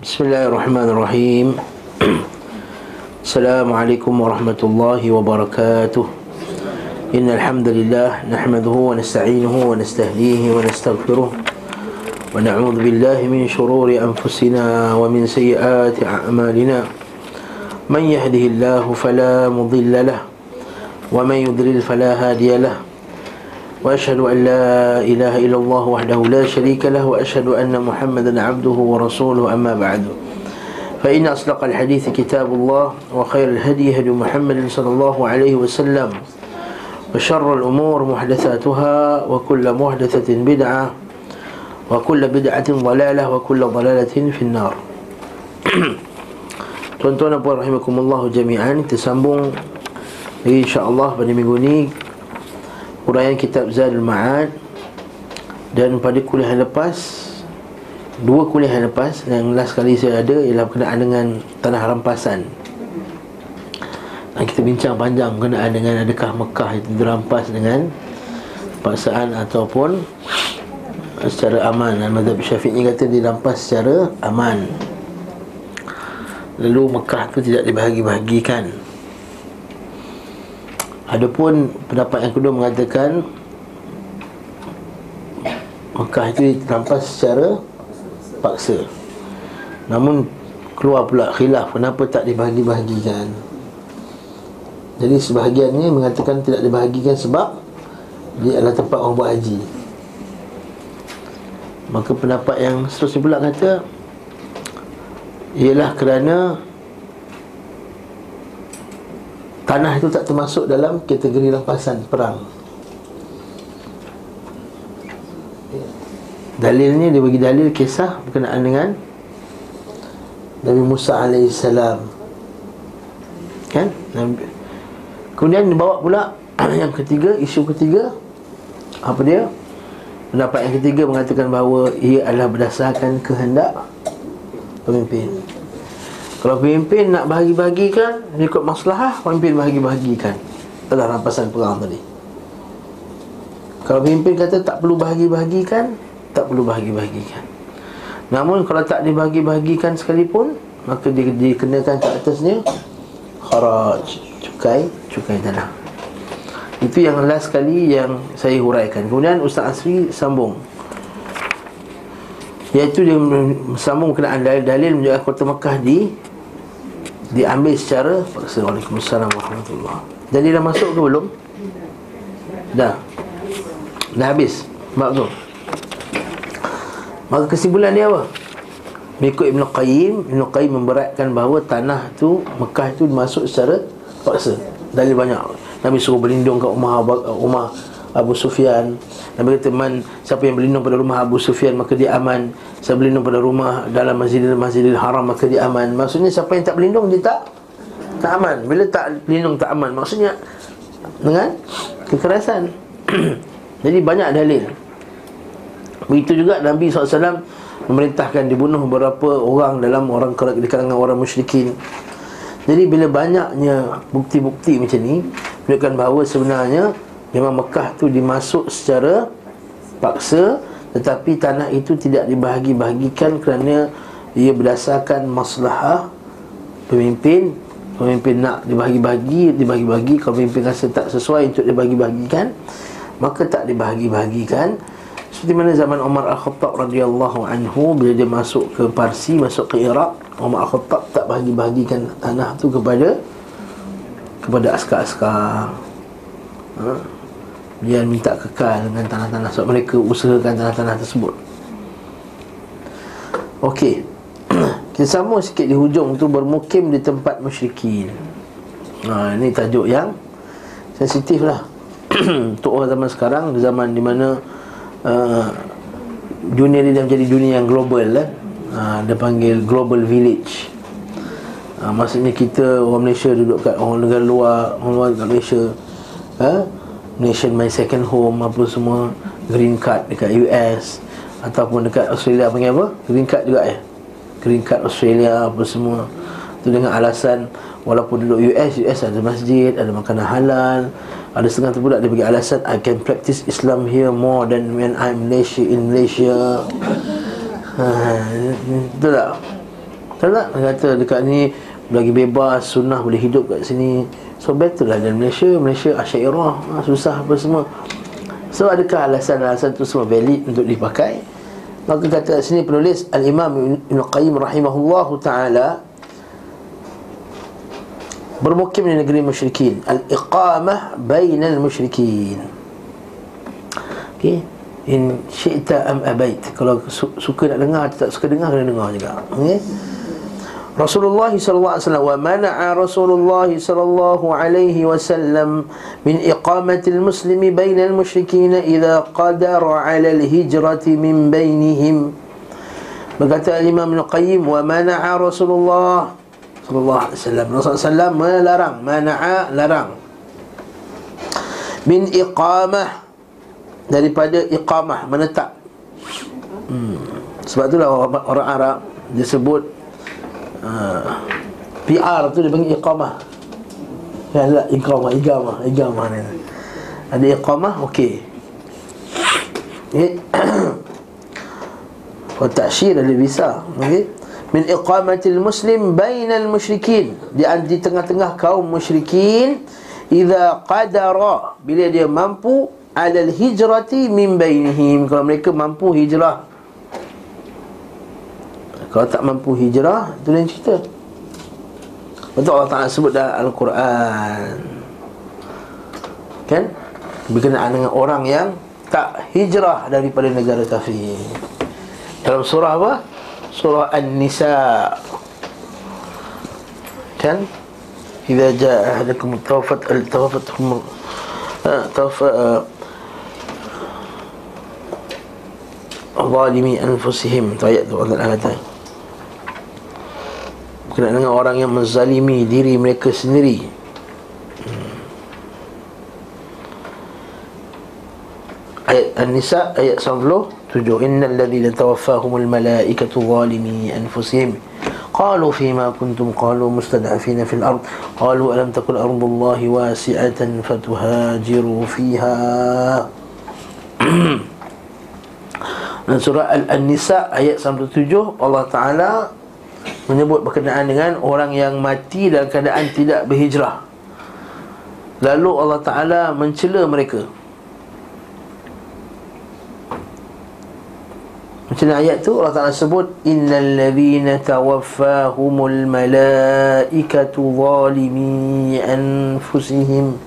Bismillahirrahmanirrahim. Assalamualaikum warahmatullahi wabarakatuh. Innal hamdalillah nahmaduhu wa nasta'inuhu wa nastahdihi wa nastaghfiruh wa na'udzu billahi min shururi anfusina wa min sayyiati a'malina. Man yahdihillahu fala mudilla lahu wa man yudlil fala hadiya lahu. Wa ashhadu an la ilaha illallah wahdahu la sharika lahu wa ashhadu anna Muhammadan abduhu wa rasuluhu, amma ba'du. Fa inna aslaqal hadith kitabullah wa khairal hadi hadi Muhammadin sallallahu alaihi wasallam wa sharral umur muhdatsatuha wa kullu muhdatsatin bid'ah wa kullu bid'atin dalalah wa kullu dalalatin fin nar. Tuan-tuan dan puan rahimakumullah jami'an, tersambung insya-Allah pada minggu ini uraian kitab Zadul Ma'ad. Dan pada kuliah lepas, dua kuliah lepas, yang last kali saya ada ialah berkenaan dengan tanah rampasan. Dan kita bincang panjang berkenaan dengan adakah Mekah itu dirampas dengan paksaan ataupun secara aman. Mazhab Syafi'i kata dirampas secara aman, lalu Mekah tu tidak dibahagi-bahagikan. Adapun pendapat yang kedua mengatakan Mekah itu dirampas secara paksa. Namun keluar pula khilaf, kenapa tak dibahagi-bahagikan. Jadi sebahagiannya mengatakan tidak dibahagikan sebab dia adalah tempat orang buat haji. Maka pendapat yang seterusnya pula kata ialah kerana tanah itu tak termasuk dalam kategori rampasan perang. Dalilnya dia bagi dalil kisah berkenaan dengan Nabi Musa AS, kan? Kemudian dibawa pula yang ketiga, isu ketiga. Apa dia? Pendapat yang ketiga mengatakan bahawa ia adalah berdasarkan kehendak pemimpin. Kalau pemimpin nak bahagi-bahagikan ikut maslahah, pemimpin bahagi-bahagikan telah rampasan perang tadi. Kalau pemimpin kata tak perlu bahagi-bahagikan, tak perlu bahagi-bahagikan. Namun kalau tak dibahagi-bahagikan sekalipun, maka dikenakan ke atasnya kharaj, cukai tanah. Itu yang last kali yang saya huraikan. Kemudian Ustaz Asri sambung, iaitu dia sambung berkenaan dalil-dalil menjadikan kota Mekah diambil secara paksa. Waalaikumsalam warahmatullahi. Jadi dah masuk ke belum? Dah habis bab tu. Maka kesimpulan dia apa? Mengikut Ibn Qayyim memberatkan bahawa tanah tu, Mekah tu masuk secara paksa. Dalil banyak. Nabi suruh berlindung kat rumah Abu Sufyan. Nabi kata siapa yang berlindung pada rumah Abu Sufyan maka dia aman. Siapa berlindung pada rumah dalam Masjidil Haram maka dia aman. Maksudnya siapa yang tak berlindung dia tak aman. Bila tak berlindung tak aman, maksudnya dengan kekerasan. Jadi banyak dalil. Begitu juga Nabi SAW memerintahkan dibunuh beberapa orang dalam orang di kalangan orang musyrikin. Jadi bila banyaknya bukti-bukti macam ni menunjukkan bahawa sebenarnya memang Mekah tu dimasuk secara paksa, tetapi tanah itu tidak dibahagi-bahagikan kerana ia berdasarkan maslahah pemimpin. Pemimpin nak dibahagi-bahagi. Kalau pemimpin rasa tak sesuai untuk dibahagi-bahagikan, maka tak dibahagi-bahagikan. Seperti mana zaman Umar Al-Khattab radhiyallahu anhu, bila dia masuk ke Parsi, masuk ke Iraq, Umar Al-Khattab tak bahagi-bahagikan tanah tu kepada askar-askar. Dia minta kekal dengan tanah-tanah sebab mereka usahakan tanah-tanah tersebut. Okey. Kita sambung sikit di hujung tu, bermukim di tempat musyrikin. Ini tajuk yang sensitif lah untuk orang zaman sekarang, zaman di mana dunia ni dah menjadi dunia yang global lah. Dia panggil global village. Maksudnya kita orang Malaysia duduk kat orang negara luar, orang luar kat Malaysia. Nation my second home, apa semua, green card dekat US ataupun dekat Australia panggil apa? Green card juga ya. Green card Australia apa semua. Itu dengan alasan walaupun duduk US ada masjid, ada makanan halal, ada setengah tu pula dia bagi alasan I can practice Islam here more than when I'm in Malaysia. Betul tak? Tak nak kata dekat ni lagi bebas, sunnah boleh hidup kat sini. So better lah dan Malaysia Asyairah, susah apa semua. So adakah alasan-alasan tu semua valid untuk dipakai? Maka kata sini penulis Al-Imam Ibn Qayyim rahimahullahu ta'ala, bermukim di negeri musyrikin, al-iqamah bainal musyrikin. Okey, in syi'ta am abait. Kalau suka nak dengar atau tak suka dengar, kena dengar juga. Okey, Rasulullah sallallahu alaihi wasallam, wa mana'a Rasulullah sallallahu alaihi wasallam min iqamatil muslimi bainal musyrikin idza qadara 'ala al-hijrati min bainihim. Berkata Imam Ibn Qayyim, wa mana'a Rasulullah sallallahu alaihi wasallam, Rasulullah melarang, mana'a larang, min iqamah, daripada iqamah menetap. Sebab itulah orang Arab dia sebut PR tu dia panggil iqamah. Ya lah, iqamah ni. Ada iqamah, okey. Wa ta'syir al-visa, okey. Min iqamatil muslim bainal musyrikin, di tengah-tengah kaum musyrikin, idza qadara, bila dia mampu, alal hijrati min bainihim, kalau mereka mampu hijrah. Kalau tak mampu hijrah, itu lain cerita. Betul Allah Ta'ala sebut dalam Al-Quran, kan, berkenaan dengan orang yang tak hijrah daripada negara kafir. Dalam surah apa? Surah An-Nisa, kan, idza jaa ahadakum tawafatuhum zalimi anfusihim, ayat tu Allah kata berkenaan dengan orang yang menzalimi diri mereka sendiri. Ayat An-Nisa ayat 97, innal ladzina tawaffahumul malaikatu zalimi anfusihim qalu fima kuntum qalu mustad'afina fil ard qalu alam takun ardullahi wasi'atan fatuhajiru fiha. Surah Al-Nisa ayat 97, Allah Ta'ala menyebut berkenaan dengan orang yang mati dalam keadaan tidak berhijrah. Lalu Allah Ta'ala mencela mereka. Macam ayat tu Allah Ta'ala sebut, innal ladhina tawaffahumul malaikatu zalimi anfusihim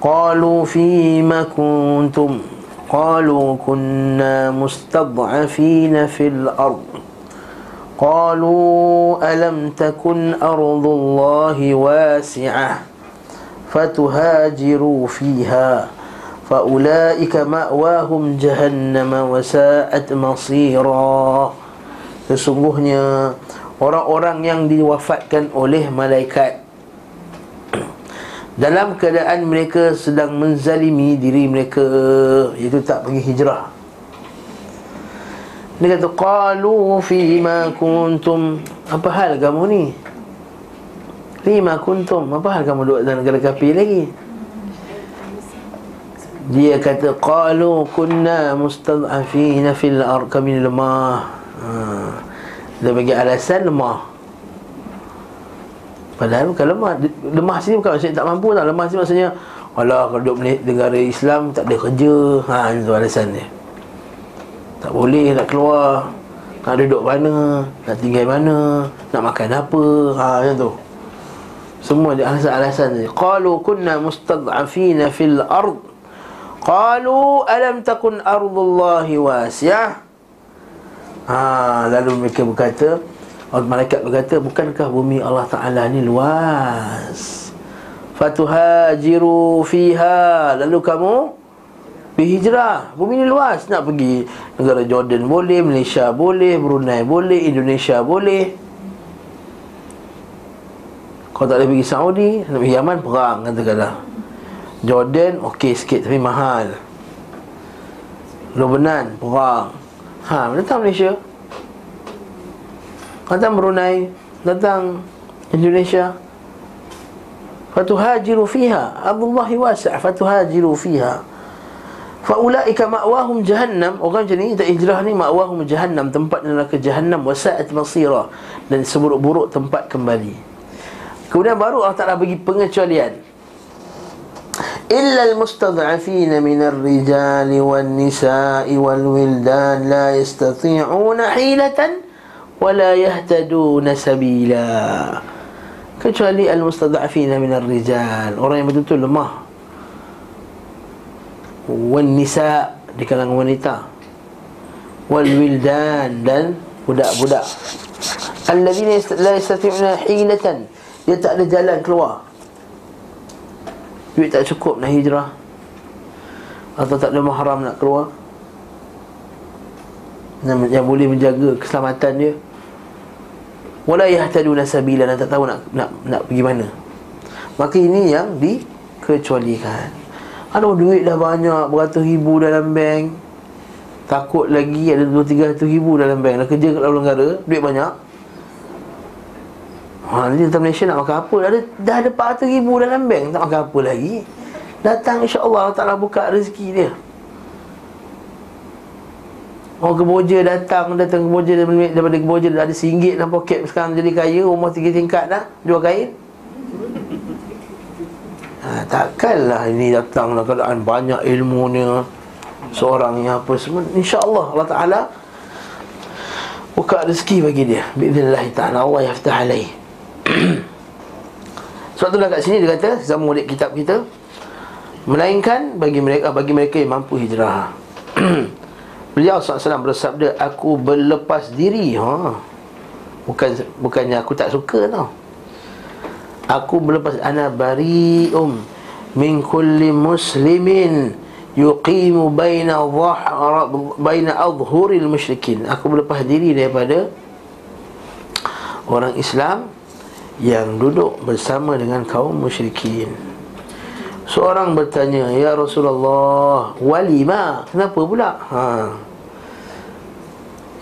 qalu fima kuntum قالوا كنا مستضعفين في الأرض قالوا ألم تكن أرض الله واسعة فتهاجروا فيها فأولئك مأواهم جهنم وساءت مصيرا. Sesungguhnya orang-orang yang diwafatkan oleh malaikat dalam keadaan mereka sedang menzalimi diri mereka, iaitu tak pergi hijrah. Dia kata, qalu fima kuntum, apa hal kamu ni? Fima kuntum, apa hal kamu duduk dalam negara kafir lagi? Dia kata, qalu kunna mustad'afina fil ard, kami lemah. Dia bagi alasan lemah. Padahal bukan lemah. Lemah sini bukan maksudnya tak mampu, tak. Lemah sini maksudnya alah, kalau duduk negara Islam tak ada kerja. Itu alasan dia. Tak boleh nak keluar. Nak duduk mana, nak tinggal mana, nak makan apa, macam tu. Semua dia alasan-alasan dia. Qalu kunna mustad'afina fil ard qalu alam takun ardullahi wasi'ah. Lalu mereka berkata, malaikat berkata, bukankah bumi Allah Ta'ala ni luas? Fatuhajiru fiha, lalu kamu berhijrah. Bumi ni luas, nak pergi negara Jordan boleh, Malaysia boleh, Brunei boleh, Indonesia boleh. Kalau tak boleh pergi Saudi, nak pergi Yaman perang, katakanlah. Jordan okey sikit tapi mahal. Lebanon perang. Datang Malaysia, datang Brunei, datang Indonesia. Fatuhajiru fiha, Allahi wasi', fatuhajiru fiha Faulaika ma'wahum jahannam. Orang macam ni tak hijrah ni, ma'wahum jahannam, tempat neraka jahannam, wasa'at masira, dan seburuk-buruk tempat kembali. Kemudian baru Allah Ta'ala bagi pengecualian. Illal mustad'afina minar rijali wan nisa'i wal wildan la yastati'una hilatan wa la yahtaduna sabila. Kecuali al-mustad'afina minar rijal, orang yang betul-betul lemah, wan nisa', di kalangan wanita, wal wildan, dan budak-budak, allazina la yastati'una hilatan, dia tak ada jalan keluar. Duit tak cukup nak hijrah, atau tak ada mahram nak keluar yang boleh menjaga keselamatan dia. Wala yahtaduna sabila, dan tak tahu nak pergi mana. Maka ini yang dikecualikan. Aduh, duit dah banyak, beratus ribu dalam bank, takut lagi ada 200-300 ribu dalam bank, dah kerja kat luar negara, duit banyak. Nanti datang Malaysia nak makan apa, dah ada 400 ribu dalam bank, tak makan apa lagi. Datang insyaAllah Ta'ala buka rezeki dia. Orang Kemboja datang Kemboja, daripada Kemboja dah ada RM1 dalam poket, sekarang jadi kaya, rumah 3 tingkat dah, jual kain. Takkanlah ini datang dalam keadaan banyak ilmunya, seorang yang apa semua. InsyaAllah Allah Ta'ala buka rezeki bagi dia bi'idhnillahi ta'ala, Allah yaftah alaih. Sebab itulah kat sini dia kata zaman murid kitab kita, melainkan bagi mereka yang mampu hijrah. Beliau SAW bersabda, aku berlepas diri, bukannya aku tak suka tau. Aku berlepas, ana bari'um min kulli muslimin yuqimu baina adhhuril musyrikin. Aku berlepas diri daripada orang Islam yang duduk bersama dengan kaum musyrikin. Seorang bertanya, ya Rasulullah, walima, kenapa pula?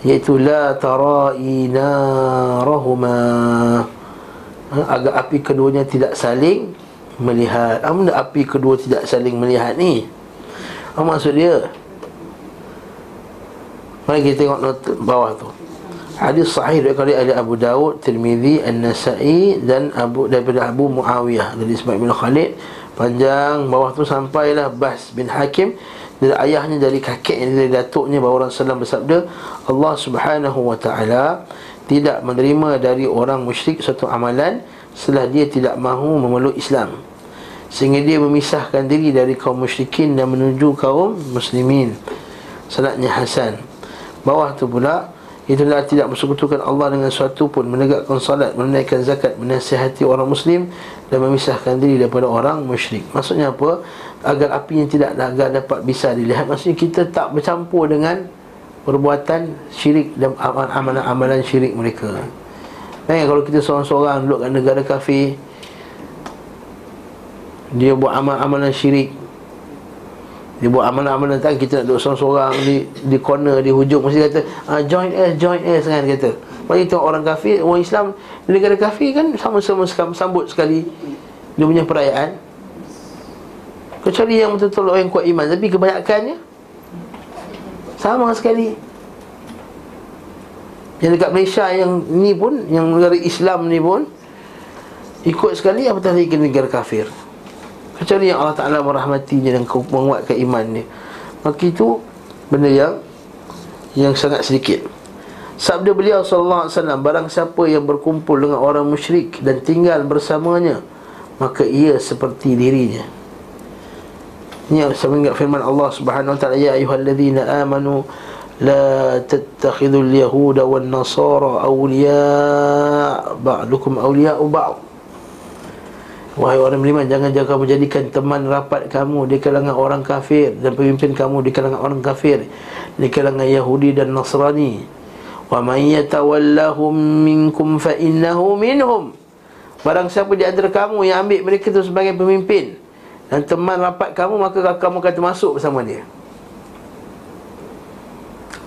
Iaitu la tarai narahuma, agar api keduanya tidak saling melihat. Apa benda api kedua tidak saling melihat ni? Apa maksud dia? Mari kita tengok nota bawah tu. Hadis sahih daripada Abu Daud, Tirmizi, An-Nasa'i, dan daripada Abu Muawiyah dari Ismail bin Khalid. Panjang bawah tu sampailah Bahs bin Hakim, dari ayahnya, dari kakeknya, dari datuknya, bahawa Rasulullah bersabda, Allah Subhanahu wa Ta'ala tidak menerima dari orang musyrik suatu amalan setelah dia tidak mahu memeluk Islam, sehingga dia memisahkan diri dari kaum musyrikin dan menuju kaum muslimin. Sanadnya hasan. Bawah tu pula, itulah tidak bersekutukan Allah dengan sesuatu pun, menegakkan salat, menunaikan zakat, menasihati orang muslim, dan memisahkan diri daripada orang musyrik. Maksudnya apa? Agar apinya tidak dapat bisa dilihat. Maksudnya kita tak bercampur dengan perbuatan syirik dan amalan-amalan syirik mereka. Dan kalau kita seorang-seorang duduk kat negara kafir, dia buat amalan-amalan syirik, dia buat amalan-amalan, tak kita nak duduk seorang-seorang di corner, di hujung, mesti kata join us kan, kata. Bagi tengok orang kafir, orang Islam negara kafir kan sama-sama sambut sekali dia punya perayaan, kecuali yang betul-betul orang kuat iman, tapi kebanyakannya sama sekali. Yang dekat Malaysia yang ni pun, yang negara Islam ni pun ikut sekali, apatah lagi ke negara kafir, kecuali yang Allah Ta'ala merahmatinya dan menguatkan imannya. Maka itu benda yang sangat sedikit. Sabda beliau sallallahu alaihi wasallam, barang siapa yang berkumpul dengan orang musyrik dan tinggal bersamanya, maka ia seperti dirinya. Ini sebab firman Allah Subhanahu wa Ta'ala, ya ayyuhallazina amanu la tattakhidul yahuda wan nasara awliya ba'dukum awliya ba'd. Wahai orang beriman, jangan kamu jadikan teman rapat kamu di kalangan orang kafir, dan pemimpin kamu di kalangan orang kafir, di kalangan Yahudi dan Nasrani. Wa may yatawallahum minkum fa innahu minhum. Barang siapa di antara kamu yang ambil mereka itu sebagai pemimpin dan teman rapat kamu, maka kamu akan termasuk bersama dia.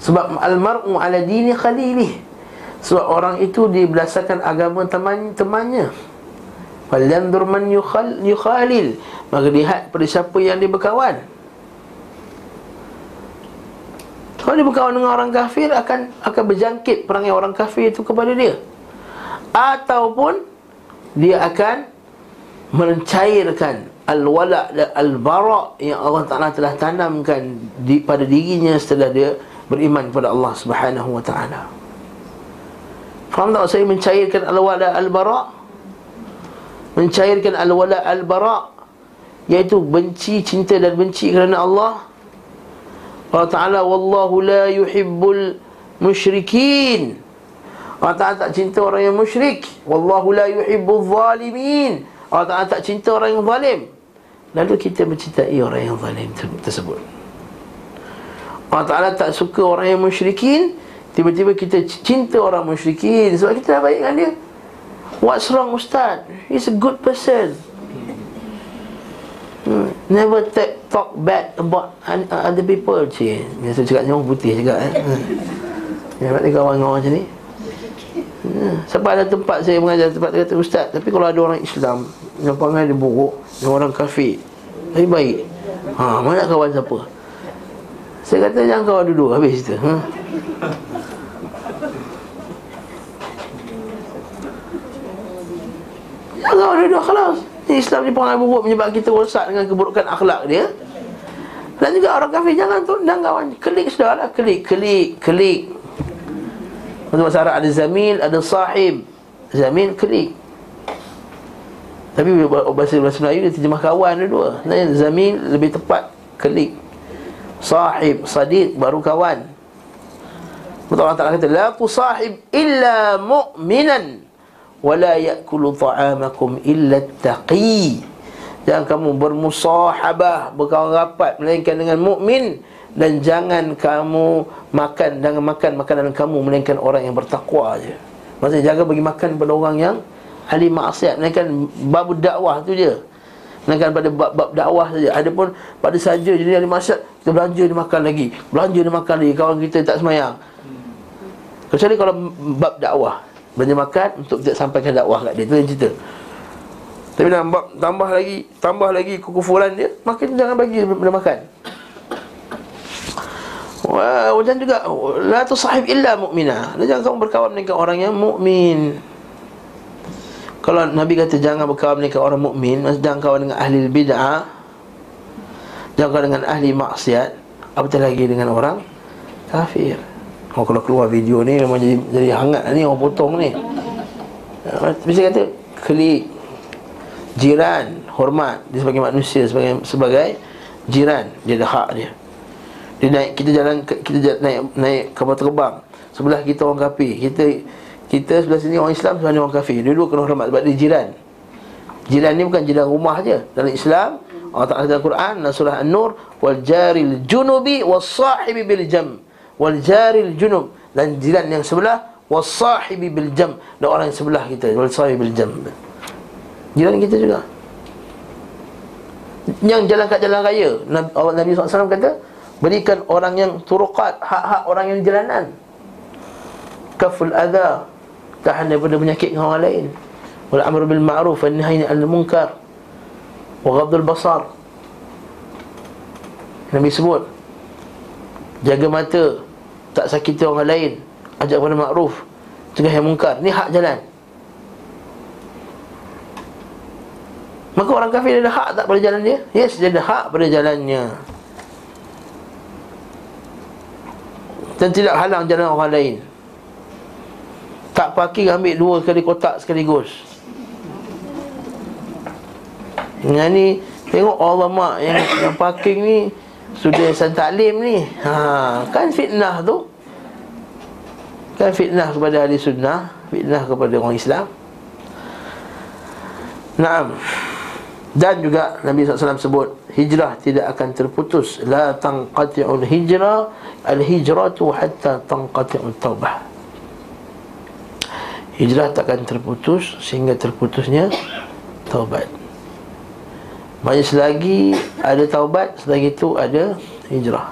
Sebab al-mar'u ala dini khalilih, sebab orang itu diberdasarkan agama temannya. Falandur man yukhalil, maka lihat pada siapa yang dia berkawan. dia berkawan dengan orang kafir, akan berjangkit perangai orang kafir itu kepada dia, ataupun dia akan mencairkan al-wala' dan al-bara' yang Allah Ta'ala telah tanamkan pada dirinya setelah dia beriman kepada Allah Subhanahu Wa Ta'ala. Faham tak saya mencairkan al-wala' al-bara'? Mencairkan al-wala' al-bara', iaitu benci, cinta dan benci kerana Allah. Allah Ta'ala, wallahu la yuhibbul musyrikin. Allah Ta'ala tak cinta orang yang musyrik. Wallahu la yuhibbul zalimin. Allah Ta'ala tak cinta orang yang zalim. Lalu kita mencintai orang yang zalim tersebut. Allah Ta'ala tak suka orang yang musyrikin, tiba-tiba kita cinta orang musyrikin sebab kita dah baik dengan dia. What's wrong, Ustaz? He's a good person. Never talk bad about other people. Cik, biasa cakap orang putih cakap Jangan tengok orang-orang macam ni. Sebab ada tempat saya mengajar, tempat dia kata, Ustaz, tapi kalau ada orang Islam yang panggil dia buruk, yang orang kafir tapi baik, mana kawan siapa? Saya kata jangan kawan dulu, habis cerita. Jangan kawan dulu, kelas Islam ni pengaruh buruk menyebabkan kita rosak dengan keburukan akhlak dia. Dan juga orang kafir jangan tundang kawan. Klik sudah lah, klik. Untuk bahasa Arab ada zamil, ada sahib. Zamil, klik. Tapi bahasa Melayu dia terjemah kawan dia dua. Zamil lebih tepat, klik. Sahib, sadiq, baru kawan. Betul Allah Ta'ala kata, la tusahib illa mu'minan wala ya'kulu ta'amakum illa at-taqi. Jangan kamu bermusahabah, berkawan rapat melainkan dengan mukmin, dan jangan kamu makan makanan kamu melainkan orang yang bertakwa aje. Maksudnya jaga bagi makan pada orang yang ahli maksiat, melainkan bab dakwah tu je. Melainkan pada bab dakwah saja. Adapun pada saja jadi ahli maksiat, kita belanja dia makan lagi. Belanja dia makan lagi, kawan kita tak semayang. Kecuali kalau bab dakwah, belanja makan untuk kita sampaikan dakwah kat dia, itu yang cerita. Tapi tambah lagi kekufuran dia, maka jangan bagi dia makan. Wajan juga, la tusahib illa mu'minah. Jangan kamu berkawan dengan orang yang mukmin. Kalau Nabi kata jangan berkawan dengan orang mukmin, maksudnya jangan kawan dengan ahli bid'ah, jangan kawan dengan ahli maksiat, apatah lagi dengan orang kafir. Oh, kalau keluar video ni memang jadi hangat ni, orang potong ni. Bisa kata klik jiran, hormat dia sebagai manusia, sebagai jiran, dia ada hak dia. Dia naik, kita jalan naik kapal terbang. Sebelah kita orang kafir, kita sebelah sini orang Islam, sebelah sini orang kafir. Dua-dua kena hormat sebab dia jiran. Jiran ni bukan jiran rumah je. Dalam Islam Allah Ta'ala dalam Quran, dalam surah An-Nur, wal jaril junubi was-sahibi bil jam. Wal jaril junub, dan jiran yang sebelah, was-sahibi bil jam, dan orang yang sebelah kita, wal sahibi bil jam, jiran kita juga. Yang jalan kat jalan raya, Nabi SAW kata, berikan orang yang turuqat hak-hak orang yang jalanan. Kaful adha, tahan daripada penyakit orang lain. Wal amru bil ma'ruf wan nahyi 'anil munkar wa ghadul basar. Nabi sebut, jaga mata, tak sakiti orang lain, ajak kepada makruf, cegah yang mungkar. Ni hak jalan. Maka orang kafir ada hak tak pada jalan dia? Yes, dia ada hak pada jalannya. Dan tidak halang jalan orang lain. Tak parking ambil dua kali kotak sekaligus. Yang ni tengok Allah mak yang parking ni sudah san taklim ni. Kan fitnah tu. Kan fitnah kepada ahli sunnah, fitnah kepada orang Islam. Naam. Dan juga Nabi SAW sebut, hijrah tidak akan terputus. La tanqati'ul hijrah, al-hijratu hatta tanqati'ul taubah. Hijrah tak akan terputus sehingga terputusnya taubat. Banyak selagi ada taubat, selagi itu ada hijrah.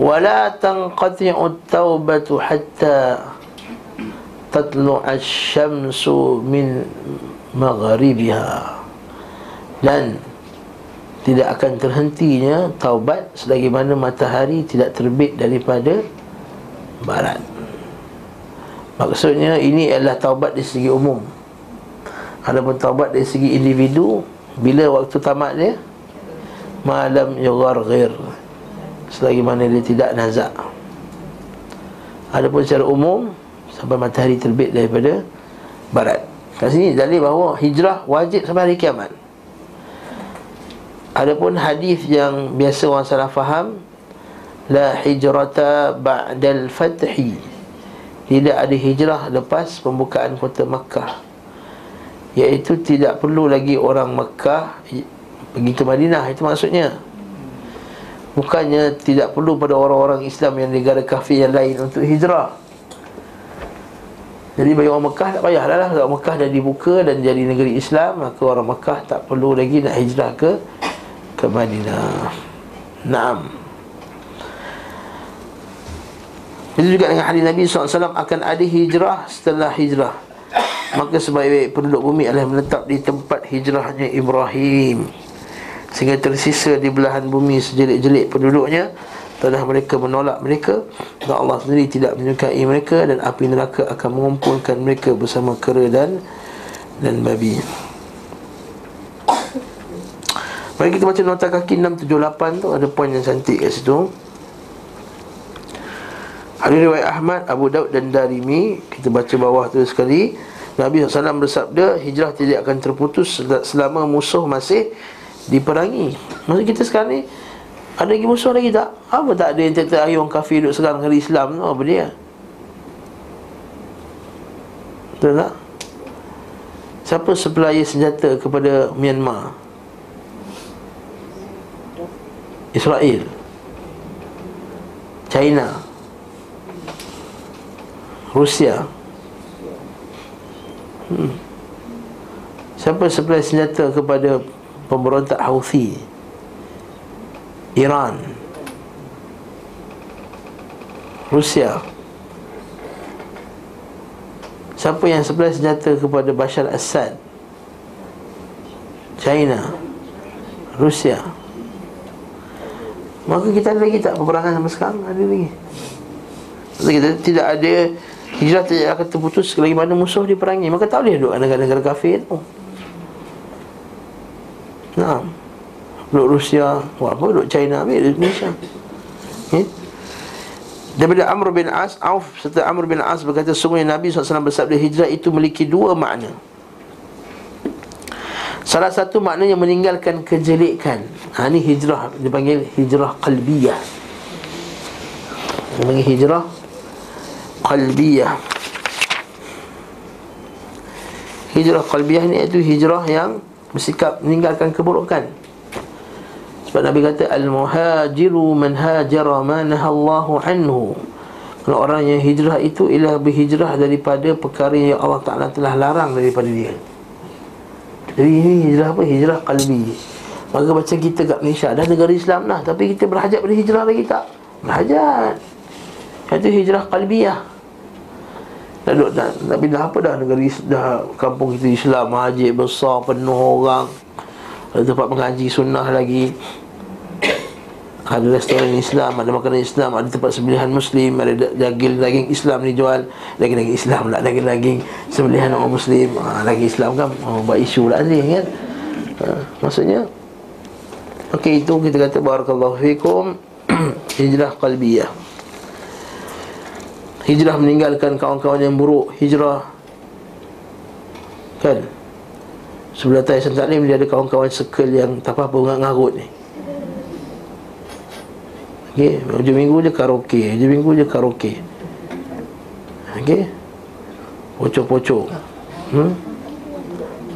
Wala tanqati'ut taubatu hatta tatlu'a asy-syamsu min maghribiha. Dan tidak akan terhentinya taubat selagi mana matahari tidak terbit daripada barat. Maksudnya ini adalah taubat dari segi umum. Adapun taubat dari segi individu, bila waktu tamat dia, malam yugharghir, selagi mana dia tidak nazak. Adapun secara umum sampai matahari terbit daripada barat. Kat sini dalil bahawa hijrah wajib sampai hari kiamat. Adapun hadis yang biasa orang salah faham, la hijrata ba'dal fathi, tidak ada hijrah lepas pembukaan kota Makkah, iaitu tidak perlu lagi orang Makkah pergi ke Madinah. Itu maksudnya, bukannya tidak perlu pada orang-orang Islam yang negara kafir yang lain untuk hijrah. Jadi bagi orang Mekah tak payahlah lah, sebab Mekah dah dibuka dan jadi negeri Islam, maka orang Mekah tak perlu lagi nak hijrah ke Madinah. Naam. Itu juga dengan hadis Nabi SAW, akan ada hijrah setelah hijrah, maka sebaik-baik penduduk bumi adalah menetap di tempat hijrahnya Ibrahim, sehingga tersisa di belahan bumi sejelik-jelik penduduknya tanah mereka menolak mereka, dan Allah sendiri tidak menyukai mereka, dan api neraka akan mengumpulkan mereka bersama kera dan babi. Mari kita baca nota kaki 678 tu, ada poin yang cantik kat situ. Ada riwayat Ahmad, Abu Daud dan Darimi. Kita baca bawah tu sekali. Nabi SAW bersabda, hijrah tidak akan terputus selama musuh masih diperangi. Maksud kita sekarang ni, ada lagi musuh lagi tak? Apa tak ada yang kata orang kafir duduk serang negeri Islam tu? Apa dia? Betul tak? Siapa supplier senjata kepada Myanmar? Israel, China, Rusia. Siapa supply senjata kepada pemberontak Houthi? Iran, Rusia. Siapa yang supply senjata kepada Bashar Assad? China, Rusia. Maka kita ada lagi tak peperangan sama sekarang? Ada lagi. Maka kita tidak ada, hijrah tidak akan terputus lagi mana musuh diperangi. Maka tak boleh duduk negara-negara kafir tu. Nah, duduk Rusia, buat apa? Duduk China, duduk Indonesia. Daripada Amr bin As, Auf serta Amr bin As berkata, sungguhnya Nabi SAW bersabda, hijrah itu memiliki dua makna. Salah satu maknanya meninggalkan kejelekan. Ini hijrah dipanggil hijrah qalbiyah. Dipanggil hijrah qalbiyah. Hijrah qalbiyah ni iaitu hijrah yang bersikap meninggalkan keburukan. Sebab Nabi kata, al-muhajiru man hajara ma nahallahu anhu. Kalau orang yang hijrah itu ialah berhijrah daripada perkara yang Allah Ta'ala telah larang daripada dia. Jadi ini hijrah apa? Hijrah qalbi. Maka macam kita kat Malaysia, dah negara Islam lah, tapi kita berhajat pada hijrah lagi tak? Berhajat. Itu hijrah qalbiyah. Dah duduk tak? Tapi dah apa dah negara, dah kampung kita Islam, masjid besar, penuh orang, ada tempat mengaji sunnah lagi, ada restoran Islam, ada makanan Islam, ada tempat sembelihan Muslim, ada daging-daging Islam ni jual. Daging-daging Islam lah, daging-daging sembelihan orang Muslim. Daging Islam kan, buat isu lah ni kan. Maksudnya, okey, itu kita kata barakallahu fikum hijrah qalbiyah. Hijrah meninggalkan kawan-kawan yang buruk. Hijrah, kan, sebelah Taisan Taklim dia ada kawan-kawan circle yang tak apa-apa ngarut ni. Okey, hujung minggu je karaoke, hujung minggu je karaoke. Okey, pocok-pocok.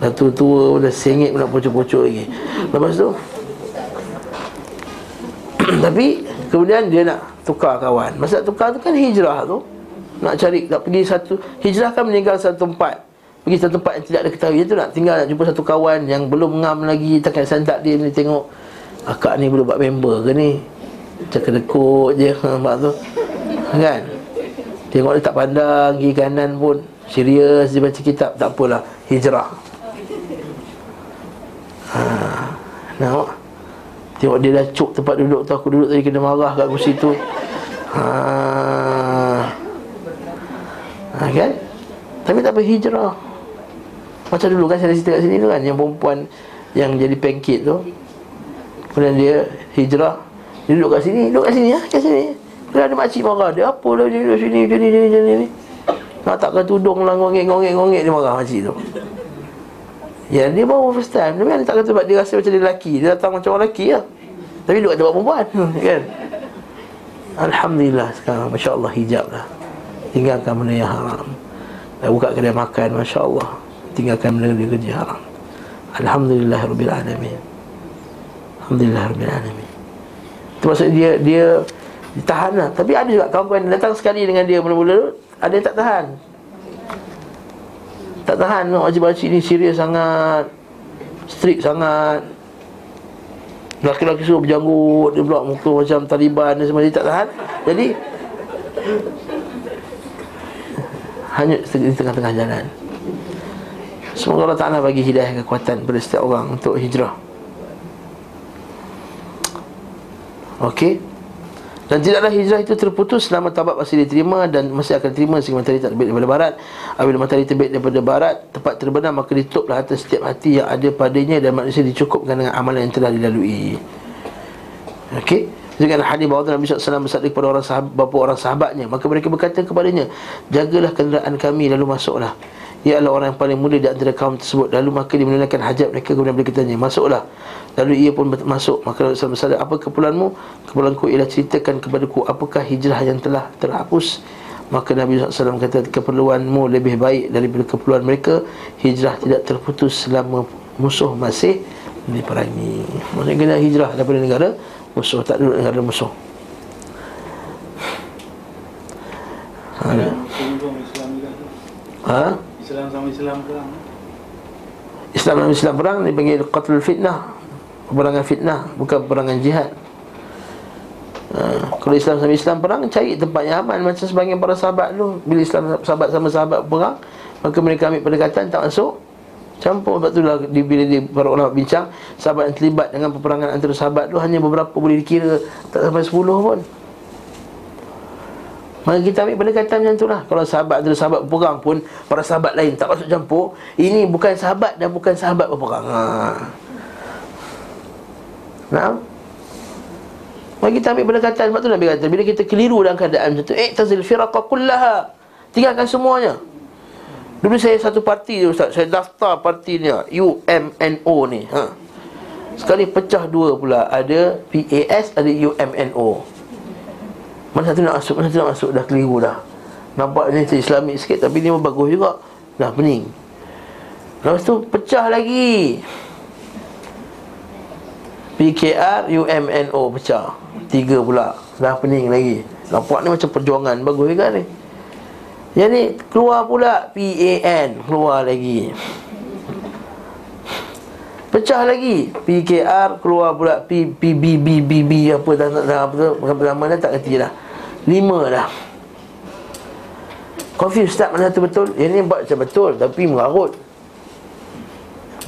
Dah tua-tua, dah sengit pula pocok-pocok lagi. Lepas tu tapi kemudian dia nak tukar kawan. Masa tukar tu kan hijrah tu, nak cari, nak pergi satu. Hijrah kan meninggal satu tempat, pergi satu tempat yang tidak ada ketahui. Dia tu nak tinggal, nak jumpa satu kawan yang belum ngam lagi. Takkan santak dia ni, tengok akak ni boleh buat member ke ni, cakap-dekut je nampak tu kan. Tengok dia tak pandang kiri kanan pun, serius dia baca kitab. Tak apalah, hijrah. Nampak? Tengok dia dah cuk tempat duduk tu. Aku duduk tadi kena marah kat kursi tu. Kan? Tapi tak berhijrah. Macam dulu kan saya cerita kat sini tu kan, yang perempuan yang jadi pengkit tu, kemudian dia hijrah. Dia duduk kat sini, kat sini. Kemudian ada makcik marah dia, apa lah dia duduk sini, sini. Nak takkan tudung lah, ngongek dia marah makcik tu. Ya, dia baru first time. Dia tak kata sebab dia rasa macam dia lelaki. Dia datang macam orang lelaki lah, tapi duduk kat tempat perempuan. Kan? Alhamdulillah sekarang, Masya Allah, hijab lah. Tinggalkan benda yang haram. Dah buka kedai makan, Masya Allah, tinggalkan benda yang kerja haram. Alhamdulillah Rabbil Alamin. Alhamdulillah Rabbil Alamin. Itu maksud dia ditahan lah. Tapi ada juga kawan-kawan datang sekali dengan dia mula-mula, ada yang tak tahan. Tak tahan, pakcik-pakcik ni serius sangat, strict sangat. Laki-laki suruh berjanggut, dia pula muka macam Taliban dan semua, dia tak tahan. Jadi hanyut di tengah-tengah jalan. Semoga Allah Ta'ala bagi hidayah dan kekuatan kepada setiap orang untuk hijrah. Okey. Dan tidaklah hijrah itu terputus selama tabat masih diterima dan masih akan diterima sehingga matahari terbit daripada barat. Apabila matahari terbit daripada barat, tempat terbenam, maka ditutuplah atas setiap hati yang ada padanya, dan manusia dicukupkan dengan amalan yang telah dilalui. Okey. Dengan hadis bahawa Nabi SAW bersabda kepada orang sahabat, beberapa orang sahabatnya, maka mereka berkata kepadanya, jagalah kenderaan kami, lalu masuklah. Ia adalah orang yang paling muda di antara kaum tersebut. Lalu maka dia menunaikan hajat mereka. Kemudian mereka tanya, masuklah. Lalu ia pun masuk. Maka Rasulullah bersabda, apa keperluanmu? Keperluanku ialah ceritakan kepadaku apakah hijrah yang telah terhapus. Maka Nabi SAW kata, keperluanmu lebih baik daripada keperluan mereka. Hijrah tidak terputus selama musuh masih diperangi. Maksudnya kena hijrah daripada negara musuh, tak duduk negara musuh. Islam sama Islam perang. Islam sama Islam perang dipanggil qatlul fitnah, peperangan fitnah, bukan peperangan jihad. Kalau Islam sama Islam perang, cari tempat yang aman, macam sebahagian para sahabat dulu. Bila Islam sahabat sama sahabat perang, maka mereka ambil pendekatan tak masuk campur. Sebab itulah bila para ulama bincang, sahabat yang terlibat dengan peperangan antara sahabat tu hanya beberapa boleh dikira, tak sampai 10 pun. Maka kita ambil pendekatan macam itulah. Kalau sahabat antara sahabat berperang pun, para sahabat lain tak masuk campur, ini bukan sahabat dan bukan sahabat berperang. Nah, maka kita ambil pendekatan. Sebab tu Nabi kata, bila kita keliru dalam keadaan macam tu, iktazil firaqa kullaha, tinggalkan semuanya. Dulu saya satu parti je Ustaz, saya daftar parti ni UMNO ni. Sekali pecah dua pula, ada PAS, ada UMNO. Mana satu nak masuk, dah keliru dah. Nampaknya Islamik sikit, tapi ni bagus juga, dah pening. Lepas tu pecah lagi, PKR, UMNO pecah. Tiga pula, dah pening lagi. Nampak ni macam perjuangan, bagus juga ni. Yang ni keluar pula PAN, keluar lagi. Pecah lagi, PKR, keluar pula PBBBB, apa dah nama dah tak kerti dah. 5 dah. Confuse tak mana satu betul? Yang ni buat macam betul tapi mengarut.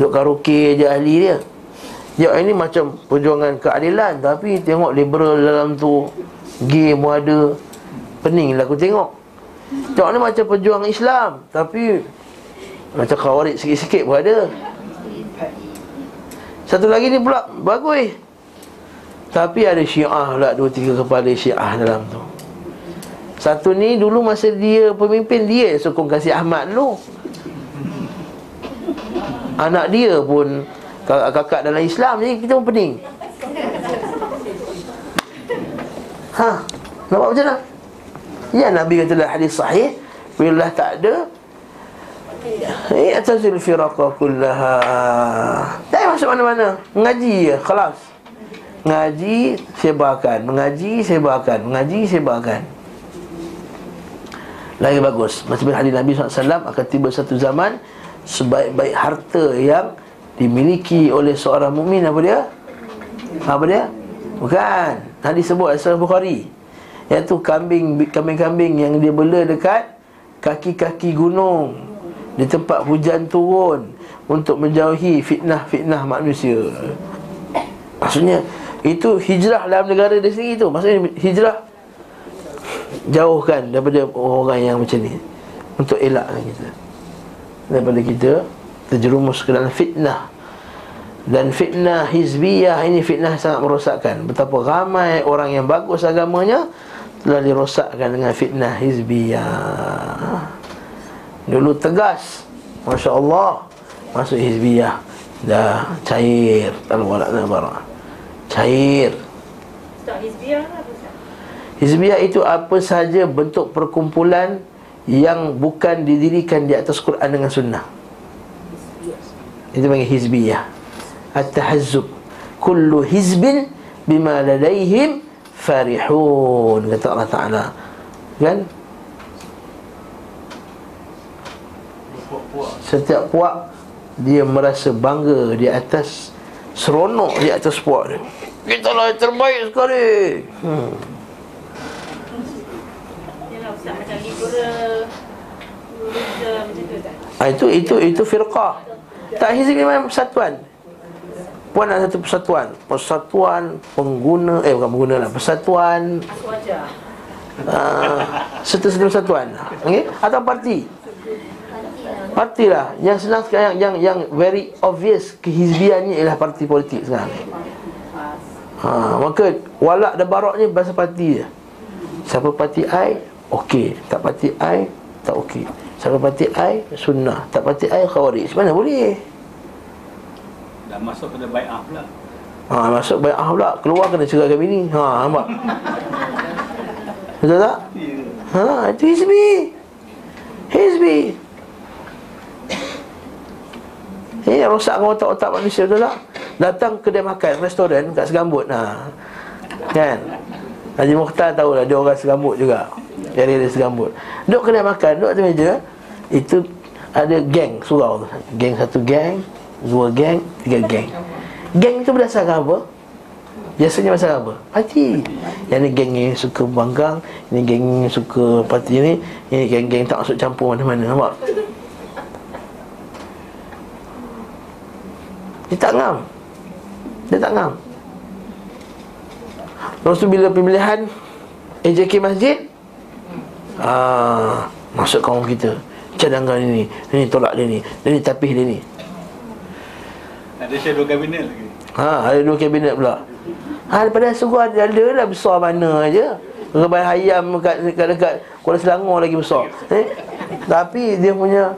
Duduk karaoke je ahli dia. Yang ini macam perjuangan keadilan, tapi tengok liberal dalam tu, gay pun ada. Pening lah aku tengok. Tengok ni macam perjuangan Islam, tapi macam khawarij sikit-sikit pun ada. Satu lagi ni pula bagus, tapi ada syiah pula, 2-3 kepala syiah dalam tu. Satu ni dulu masa dia pemimpin, dia sokong Kasih Ahmad dulu. Anak dia pun kakak dalam Islam, jadi kita pun pening. Nampak macam mana? Ya, Nabi kata dalam hadis sahih, bila tak ada i'tazil firaqa kullaha, tak payah masuk mana-mana. Mengaji je, kelas mengaji, sebarkan, mengaji, sebarkan, mengaji, sebarkan. Lagi bagus macam hadis Nabi SAW, akan tiba satu zaman sebaik-baik harta yang dimiliki oleh seorang mukmin, apa dia? Apa dia? Bukan, hadis sebut asal Bukhari, iaitu kambing-kambing yang dia bela dekat kaki-kaki gunung, di tempat hujan turun, untuk menjauhi fitnah-fitnah manusia. Maksudnya itu hijrah dalam negara dia sendiri tu. Maksudnya hijrah, jauhkan daripada orang yang macam ni, untuk elakkan kita daripada kita terjerumus ke dalam fitnah. Dan fitnah hizbiyah ini fitnah sangat merosakkan. Betapa ramai orang yang bagus agamanya telah dirosakkan dengan fitnah hizbiyah. Dulu tegas, Masya Allah, masuk hizbiyah dah cair al-walak al-bara. Cair. Tak, hizbiyah apa? Hizbiyah itu apa sahaja bentuk perkumpulan yang bukan didirikan di atas Quran dengan sunnah. Itu panggil hizbiyah. At-tahazzub, kullu hizbin bima ladaihim farihun, kata Allah Ta'ala. Kan? Setiap puak dia merasa bangga di atas, seronok di atas puak dia. Kita lah terbaik sekali. Yalah ustaz, macam liberal macam tu tak? Itu firqah. Tak, hizbi memang persatuan. Puan ada satu persatuan. Persatuan pengguna, bukan pengguna lah, persatuan serta-serta persatuan, okay? Atau parti. Parti lah yang senang sekarang, yang very obvious kehizbiannya ialah parti politik sekarang. Maka walak dan baraknya bahasa parti je. Siapa parti I, okey. Tak parti I, tak okey. Siapa parti I, sunnah. Tak parti I, khawarij. Mana boleh? Dah masuk kena bai'ah pula. Masuk bai'ah pula, keluar kena cerai kat bini. Nampak? Betul tak? Itu hizbi. Hizbi. Ini yang rosakkan otak-otak manusia, betul tak? Datang kedai makan, restoran kat Segambut. Kan? Haji Mukhtar tahulah, dia orang Segambut juga. Dari Segambut. Duduk kedai makan, duduk atas meja. Itu ada geng surau tu. Geng satu geng, dua geng, tiga geng. Geng tu berdasarkan apa? Biasanya berdasarkan apa? Parti. Yang ni geng ni suka banggang, ini geng ni suka parti ni, ini geng-geng tak masuk campur mana-mana. Nampak? Dia tak ngam. Dia tak ngam. Lepas tu bila pemilihan AJK masjid, masuk kaum kita, cadangkan ini, ini tolak dia ni, ini tapih dia ni. Ada dua kabinet lagi. Ada dua kabinet pula. Daripada sungguh ada lah, besar mana je. Lepas ayam dekat Kuala Selangor lagi besar. Tapi dia punya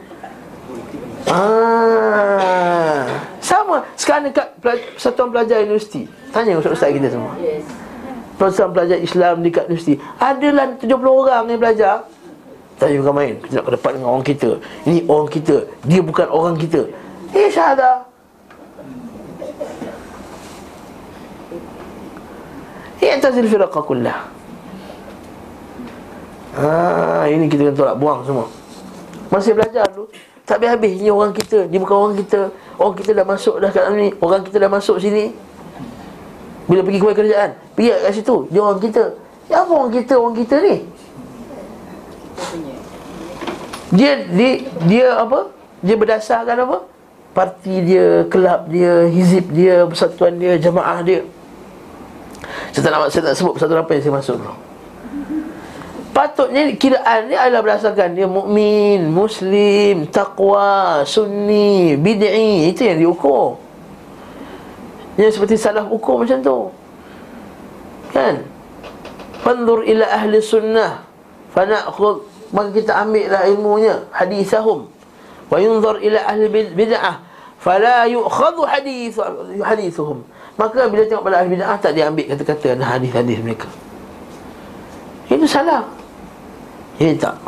sama. Sekarang dekat Persatuan Pelajar Universiti, tanya ustaz-ustaz kita semua. Persatuan Pelajar Islam dekat universiti, adalah 70 orang yang belajar. Tak juga main, kita nak ke depan dengan orang kita. Ini orang kita, dia bukan orang kita. Syahadah. I'tazil firaqah kullah. Ini kita kena tolak, buang semua. Masih belajar dulu, tak habis-habis. Ini orang kita, dia bukan orang kita. Orang kita dah masuk dah kat dalam ni. Orang kita dah masuk sini. Bila pergi ke kerjaan, pergi kat situ, dia orang kita. Ya apa orang kita ni? Dia apa? Dia berdasarkan apa? Parti dia, kelab dia, hizib dia, persatuan dia, jemaah dia. Saya tak sebut persatuan apa yang saya masuk dulu. Patutnya kiraan dia adalah berdasarkan dia mukmin, muslim, taqwa, sunni, bid'i. Itu yang diukur. Yang seperti salaf ukur macam tu. Kan? Fanzur ila ahli sunnah fana'khud, maka kita ambil lah ilmunya, hadithahum. Wa yunzur ila ahli bid'ah fala yu'khadhu hadithuhum. Maka bila tengok pada ahli bid'ah, tak diambil kata-kata dan hadis-hadis mereka. Itu salah. Ini tak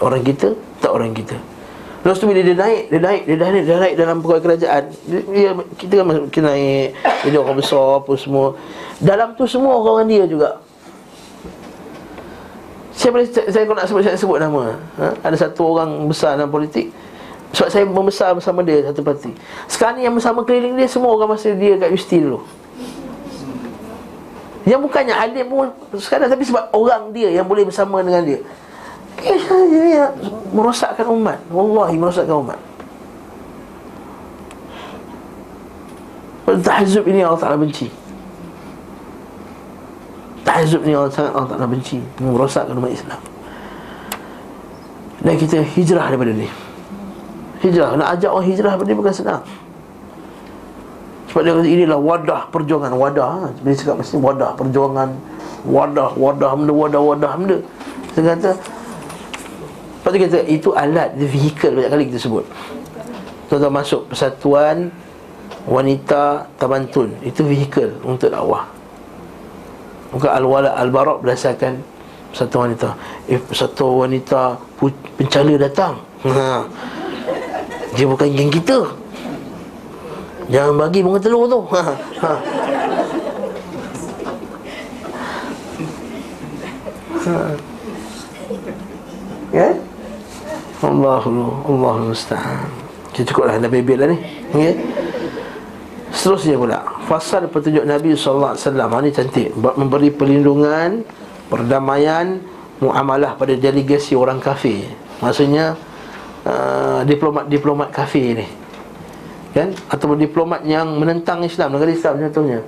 orang kita, tak orang kita. Lepas tu bila dia naik dalam pegawai kerajaan, kita kan masuk, kita naik, dia orang besar apa semua. Dalam tu semua orang dia juga. Saya kalau nak sebut, saya sebut nama. Ada satu orang besar dalam politik. Sebab saya membesar bersama dia satu parti. Sekarang ni yang bersama keliling dia semua orang masa dia kat universiti dulu. Yang bukannya alim pun sekarang, tapi sebab orang dia yang boleh bersama dengan dia. Dia merosakkan umat. Wallahi merosakkan umat. Tahzub ini Allah Ta'ala benci. Ta'zub ni orang sangat Allah Ta'ala benci, merosakkan umat Islam. Dan kita hijrah daripada ni. Hijrah, nak ajak orang hijrah daripada ni bukan senang. Sebab dia kata inilah wadah perjuangan. Wadah, bila cakap mesti wadah perjuangan. Wadah benda, wadah benda. Dia kata, lepas tu kita, itu alat, the vehicle, banyak kali kita sebut. Tuan-tuan masuk persatuan wanita Tabantun, itu vehicle untuk dakwah. Bukan al-wala al-bara' berdasarkan persatuan wanita. Persatuan wanita bencana datang, dia bukan geng kita. Jangan bagi bunga telur tu. Ya? Allahul musta'an. Kita cukuplah dah bebel lah ni. Okey. Seterusnya pula, fasal petunjuk Nabi sallallahu alaihi wasallam. Ini cantik. Memberi perlindungan, perdamaian, muamalah pada delegasi orang kafir. Maksudnya diplomat-diplomat kafir ni. Kan? Atau diplomat yang menentang Islam, negara Islam contohnya.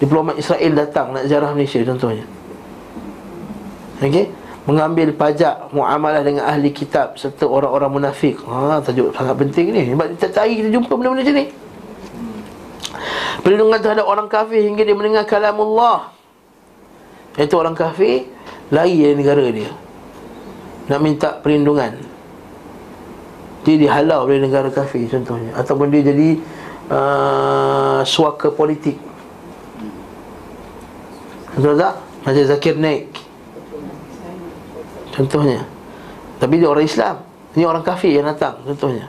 Diplomat Israel datang nak ziarah Malaysia contohnya. Okey, mengambil pajak, muamalah dengan ahli kitab serta orang-orang munafik. Tajuk sangat penting ni. Sebab setiap hari kita jumpa benda-benda macam ni. Perlindungan terhadap orang kafir hingga dia mendengar kalamullah. Iaitu orang kafir lari dari negara dia, nak minta perlindungan, dia dihalau oleh negara kafir contohnya. Ataupun dia jadi suaka politik. Betul tak? Macam Zakir Naik contohnya. Tapi dia orang Islam, ini orang kafir yang datang contohnya.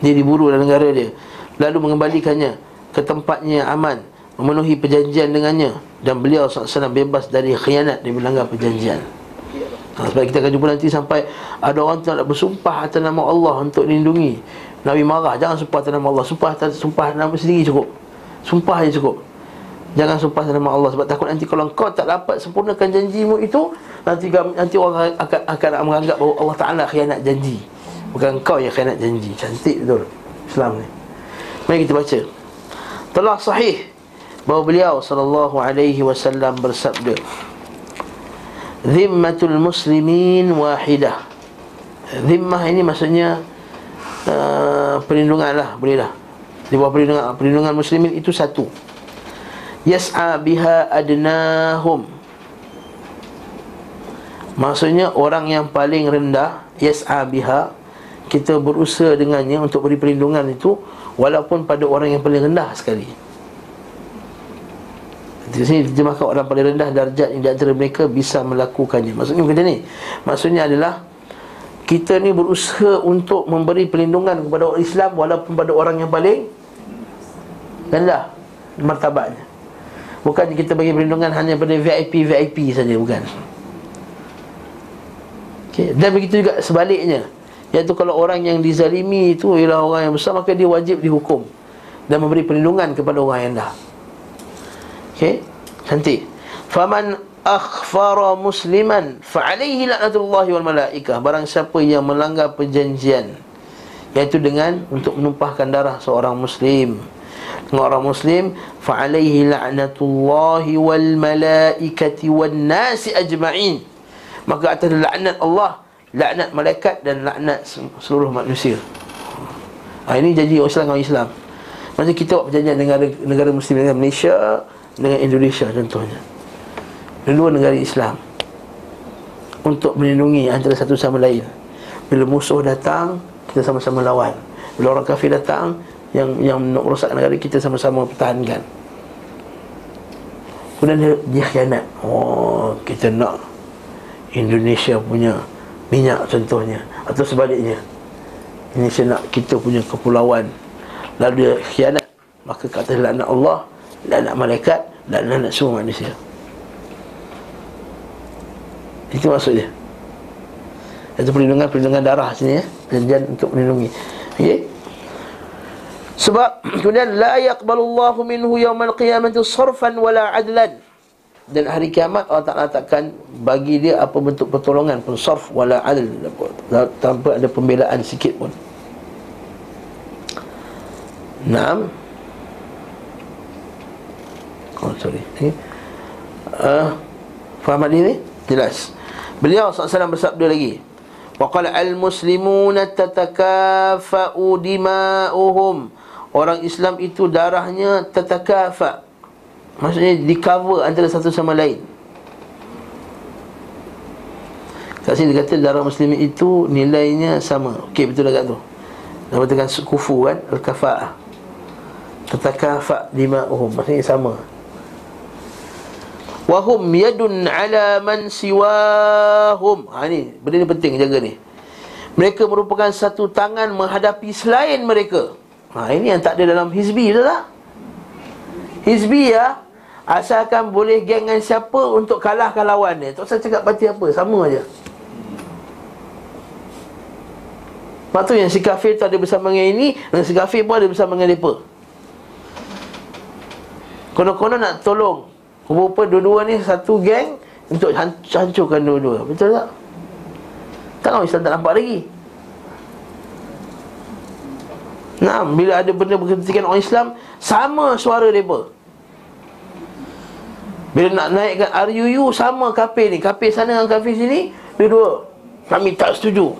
Dia diburu dalam negara dia, lalu mengembalikannya ke tempatnya aman, memenuhi perjanjian dengannya. Dan beliau SAW bebas dari khianat, dia melanggar perjanjian. Sebab kita akan jumpa nanti sampai ada orang tu nak bersumpah atas nama Allah untuk lindungi. Nabi marah, jangan sumpah atas nama Allah. Sumpah atas nama sendiri cukup. Sumpah je cukup. Jangan sumpah nama Allah, sebab takut nanti kalau kau tak dapat sempurnakan janjimu itu, nanti orang akan menganggap bahawa Allah Ta'ala khianat janji. Bukan kau yang khianat janji. Cantik betul Islam ni. Mari kita baca. Telah sahih bahawa beliau SAW bersabda, dhimmatul muslimin wahidah. Dhimmah ini maksudnya perlindungan lah, boleh lah. Di bawah perlindungan muslimin itu satu. Yas'a biha adnahum, maksudnya orang yang paling rendah. Yas'a biha, kita berusaha dengannya untuk beri perlindungan itu, walaupun pada orang yang paling rendah sekali. Di sini terjemahkan orang paling rendah darjat yang di antara mereka bisa melakukannya. Maksudnya macam ni. Maksudnya adalah kita ni berusaha untuk memberi perlindungan kepada orang Islam walaupun pada orang yang paling rendah martabatnya. Bukan kita bagi perlindungan hanya pada VIP saja, bukan. Okey, dan begitu juga sebaliknya. Iaitu kalau orang yang dizalimi itu ialah orang yang besar, maka dia wajib dihukum dan memberi perlindungan kepada orang yang rendah. Okey, cantik. Faman akhfara musliman fa alaihi la'natullahi wal malaikah. Barang siapa yang melanggar perjanjian, iaitu dengan untuk menumpahkan darah seorang muslim, orang muslim, fa alaihi la'natullahi wal malaikati wan nasi ajma'in, maka atas laknat Allah, laknat malaikat dan laknat seluruh manusia. Ini janji orang Islam. Maksudnya kita buat perjanjian dengan negara muslim, dengan Malaysia, dengan Indonesia contohnya, dua negara Islam, untuk melindungi antara satu sama lain. Bila musuh datang, kita sama-sama lawan. Bila orang kafir datang yang nak merosakkan negara, kita sama-sama pertahankan. Kemudian dia khianat. Kita nak Indonesia punya minyak contohnya, atau sebaliknya, Indonesia nak kita punya kepulauan, lalu dia khianat, maka kata laknat Allah, laknat malaikat, laknat semua manusia. Itu maksud dia. Itu perlindungan darah sini ya, perjanjian untuk melindungi. Okey. Sebab kemudian la yaqbalullahu minhu yaumal qiyamati sarfan wala adlan, dan hari kiamat Allah Taala takkan bagi dia apa bentuk pertolongan pun, sarf wala adl, tanpa ada pembelaan sikit pun. Naam. Sorry. Faham hadis ni? Jelas. Beliau SAW bersabda lagi, waqala al-muslimuna tatakafa'u dima'uhum. Orang Islam itu darahnya tatakafa', maksudnya di cover antara satu sama lain. Kat sini dia kata darah muslimin itu nilainya sama. Okey, betul agak tu. Nama dengan kufu kan, al-kafa'ah, tatakafa' dima'uhum, maksudnya sama. Wahum yadun ala man siwahum. Ha ni, benda ni penting jaga ni. Mereka merupakan satu tangan menghadapi selain mereka. Ha, ini yang tak ada dalam hizbi, betul tak? Hizbi ya, asalkan boleh geng dengan siapa untuk kalahkan lawan dia. Tak usah cakap parti apa, sama aje. Sebab tu yang si kafir tu ada bersama dengan ini, dan si kafir pun ada bersama dengan mereka. Konon-konon nak tolong, rupa dua-dua ni satu geng untuk hancurkan dua-dua. Betul tak? Takkan Islam tak nampak lagi. Nah, bila ada benda berketikan orang Islam, sama suara mereka. Bila nak naikkan RUU, sama kafir ni, kafir sana dengan kafir sini, dua-dua kami tak setuju.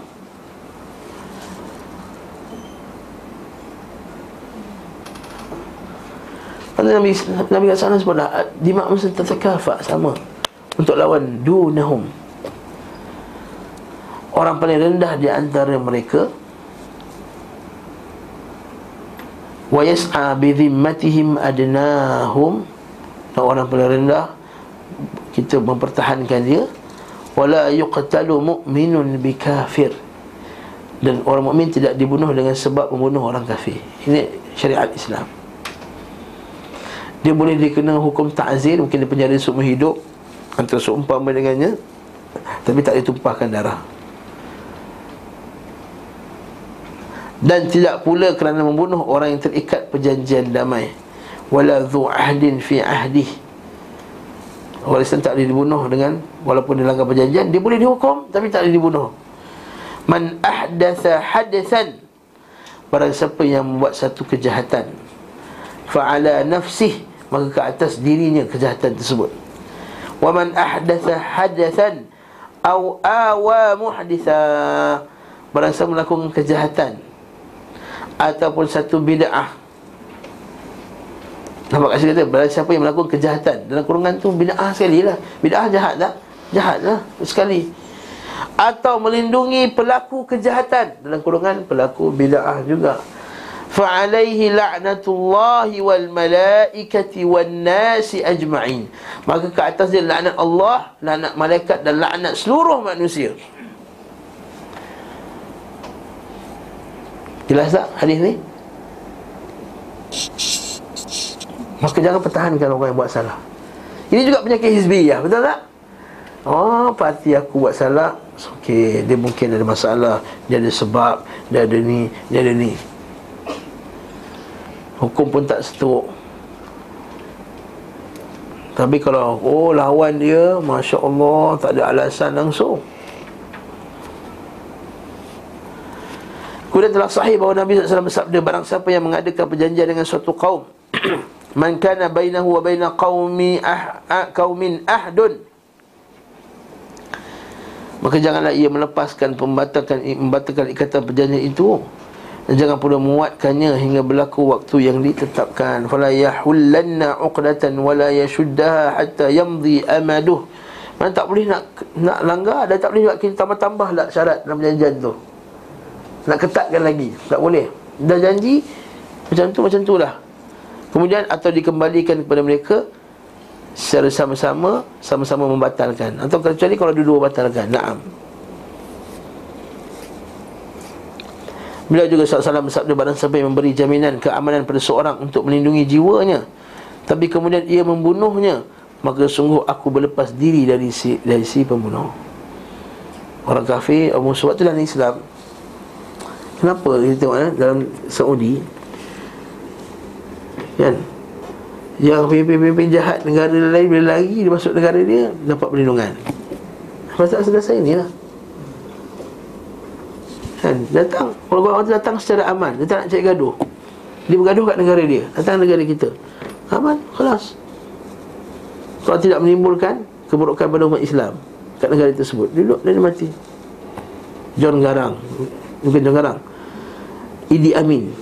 Nabi Hasan sebutlah dimak mesti tatakafa, sama untuk lawan dunahum, orang paling rendah di antara mereka. Wa yas'a bi dhimmatihim adnahum, orang paling rendah kita mempertahankan dia. Wala yuqtalu mu'minun bi kafir, dan orang mukmin tidak dibunuh dengan sebab membunuh orang kafir. Ini syariat Islam. Dia boleh dikena hukum ta'zir, mungkin dipenjara seumur hidup atau seumpama dengannya, tapi tak ditumpahkan darah. Dan tidak pula kerana membunuh orang yang terikat perjanjian damai. Wala dhu ahdin fi ahdih, orang Islam tak boleh dibunuh dengan, walaupun dia langgar perjanjian, dia boleh dihukum tapi tak boleh dibunuh. Man ahdatha hadathan, barang siapa yang membuat satu kejahatan, fa'ala nafsih, maka ke atas dirinya kejahatan tersebut. Wa man ahdatha hadathan aw awa muhditha, barang siapa melakukan kejahatan ataupun satu bid'ah. Nampak kat sini kata, barang siapa yang melakukan kejahatan, dalam kurungan tu bid'ah sekali lah, bid'ah jahat lah, jahat lah sekali. Atau melindungi pelaku kejahatan, dalam kurungan pelaku bid'ah juga. Fa'alaihi la'natullahi wal malaikati wan nasi ajma'in, maka ke atas dia laknat Allah, laknat malaikat dan laknat seluruh manusia. Jelas tak hadis ni? Maka jangan pertahankan orang yang buat salah. Ini juga penyakit hizbiyah, betul tak? Oh, parti aku buat salah. Okey, dia mungkin ada masalah, dia ada sebab, dia ada ni, dia ada ni. Hukum pun tak seteruk. Tapi kalau oh lawan dia, Masya Allah, tak ada alasan langsung. Kemudian telah sahih bahawa Nabi SAW bersabda, barang siapa yang mengadakan perjanjian dengan suatu kaum, man kana bainahu wa baina qaumin ahdun, maka janganlah ia melepaskan pembatalkan ikatan perjanjian itu, dan jangan pula menguatkannya hingga berlaku waktu yang ditetapkan. Fala yahullanna 'uqdatan wala yashuddaha hatta yamdi amaduh. Mana tak boleh nak langgar, dan tak boleh nak kita tambah-tambahlah syarat dalam perjanjian tu, nak ketatkan lagi, tak boleh. Dah janji macam tu, macam tulah. Kemudian atau dikembalikan kepada mereka secara sama-sama membatalkan, atau kecuali kalau dua-dua batalkan. Naam. Bila juga SAW bersabda, barang siapa yang memberi jaminan keamanan pada seorang untuk melindungi jiwanya, tapi kemudian ia membunuhnya, maka sungguh aku berlepas diri dari si pembunuh. Orang kafir, orang musuh. Itulah Islam. Kenapa kita tengok dalam Saudi kan, yang pemimpin jahat negara lain, bila lagi dia masuk negara dia, dapat perlindungan. Masalah selesai ni lah kan, datang orang-orang tu datang secara aman, dia tak nak cari gaduh. Dia bergaduh kat negara dia, datang negara kita, aman, kelas. kalau tidak menimbulkan keburukan pada umat Islam kat negara tersebut, duduk dan mati. John Garang, bukan John Garang, Idi Amin.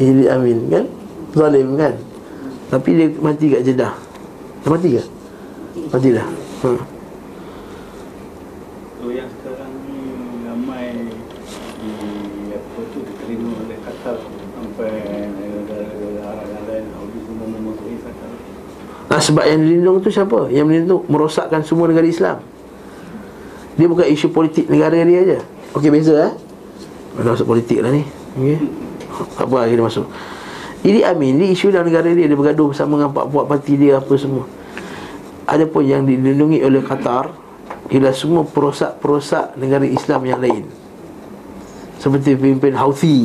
Idi Amin kan zalim kan, tapi dia mati kat Jeddah. Dia mati ke? Mati dah. So yang sekarang ni ramai di apa tu diterima oleh Qatar sampai sebab yang dilindung tu siapa? Yang dilindung merosakkan semua negara Islam. Dia bukan isu politik negara dia aja. Okey, beza Ada masuk politik lah ni. Okey. Apa lagi dia masuk? Ini Amin, ni isu dalam negara dia, dia bergaduh bersama dengan puak-puak parti dia apa semua. Adapun yang dilindungi oleh Qatar ialah semua perosak-perosak negara Islam yang lain. Seperti pemimpin Houthi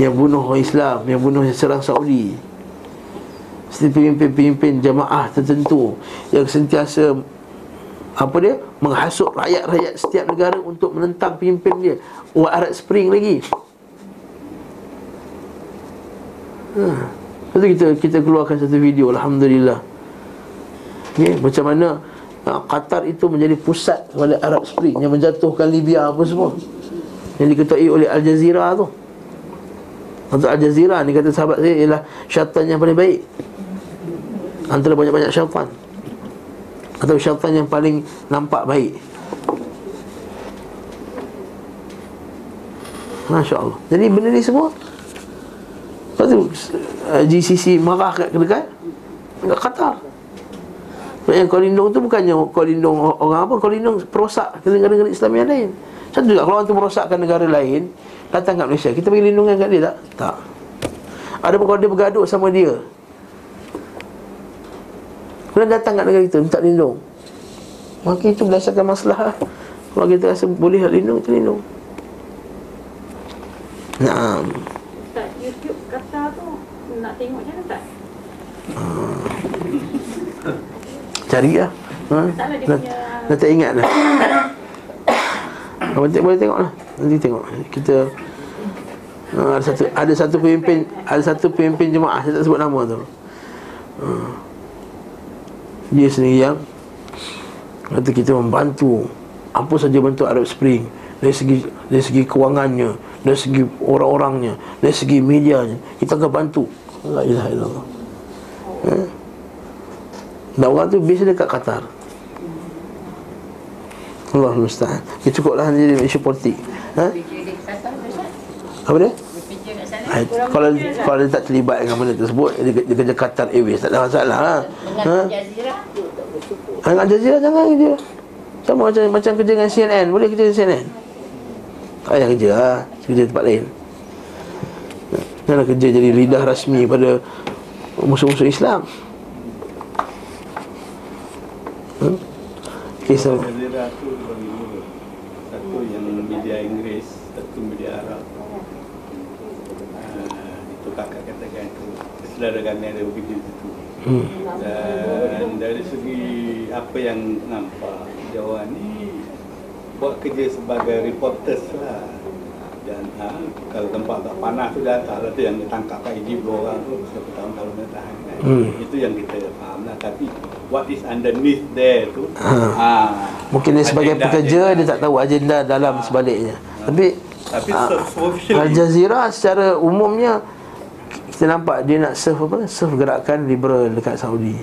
yang bunuh orang Islam, yang bunuh serang Saudi. Seperti pemimpin-pemimpin jamaah tertentu yang sentiasa apa dia menghasut rakyat-rakyat setiap negara untuk menentang pemimpin dia. Wah, Arab Spring lagi. Lepas tu kita keluarkan satu video, alhamdulillah. Okay, macam mana Qatar itu menjadi pusat kepada Arab Spring yang menjatuhkan Libya apa semua, yang diketuai oleh Al Jazeera tu. Antara Al Jazeera ni kata sahabat saya ialah syaitan yang paling baik antara banyak-banyak syaitan, atau syaitan yang paling nampak baik. Masya Allah. Jadi benda ni semua, lepas tu GCC marah dekat Qatar. Yang kau lindung tu bukannya kau lindung orang apa, kau lindung perosak negara-negara Islam yang lain. Satu juga kalau orang tu merosakkan negara lain, datang kat Malaysia, kita bagi lindungan kat dia tak? Tak. Ada kalau dia bergaduh sama dia, kemudian datang kat negara kita minta lindung, maka itu berdasarkan masalah. Kalau kita rasa boleh lindung, kita lindung. Nah, YouTube kata tu nak tengok macam mana tak? Cari lah. Dah tak ingat dah. Boleh tengok lah. Nanti tengok. Kita ada satu pemimpin jemaah, saya tak sebut nama tu. Dia sendiri yang kata kita membantu apa saja bentuk Arab Spring, dari segi kewangannya, dari segi orang-orangnya, dari segi medianya, kita akan bantu. La ilaha illallah. Dakwah tu base dekat Qatar. Allah musta'an. Kita cukuplah jadi isu politik. Apa dia? Kalau dia tak terlibat dengan benda tersebut, dia kerja Qatar Airways, tak ada masalah. Dengan Jazeera jangan kerja. Sama macam kerja dengan CNN, boleh kerja dengan CNN. Tak payah kerja lah, kerja tempat lain. Jangan kerja jadi lidah rasmi pada musuh-musuh Islam. Kisah Jazeera tu bagi dua, satu yang media Inggeris, satu media Arab. Itu kakak katakan itu, selera kami ada begitu itu. Dan dari segi apa yang nampak Jawa ni buat kerja sebagai reporters lah. Dan kalau tempat tak panas tu dah tak ada tu yang ditangkap kat ID dua orang tu satu tahun-tahun dia tahan kan. Itu yang kita faham lah. Tapi what is underneath there tu mungkin dia sebagai pekerja dia tak tahu agenda dalam sebaliknya. Tapi Al Jazeera secara umumnya kita nampak dia nak serve gerakan liberal dekat Saudi.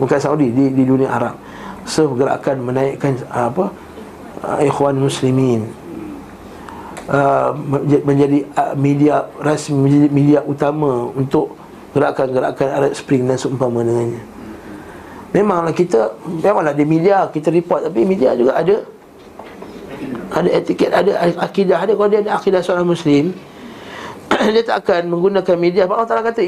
Bukan Saudi, di dunia Arab. Serve gerakan menaikkan Ikhwan Muslimin. Menjadi media rasmi, menjadi media utama untuk gerakan-gerakan Arab Spring dan seumpama dengannya. Memanglah di media kita report, tapi media juga ada etiket, ada akidah dia. Kalau dia ada akidah seorang Muslim, dia tak akan menggunakan media. Allah Ta'ala kata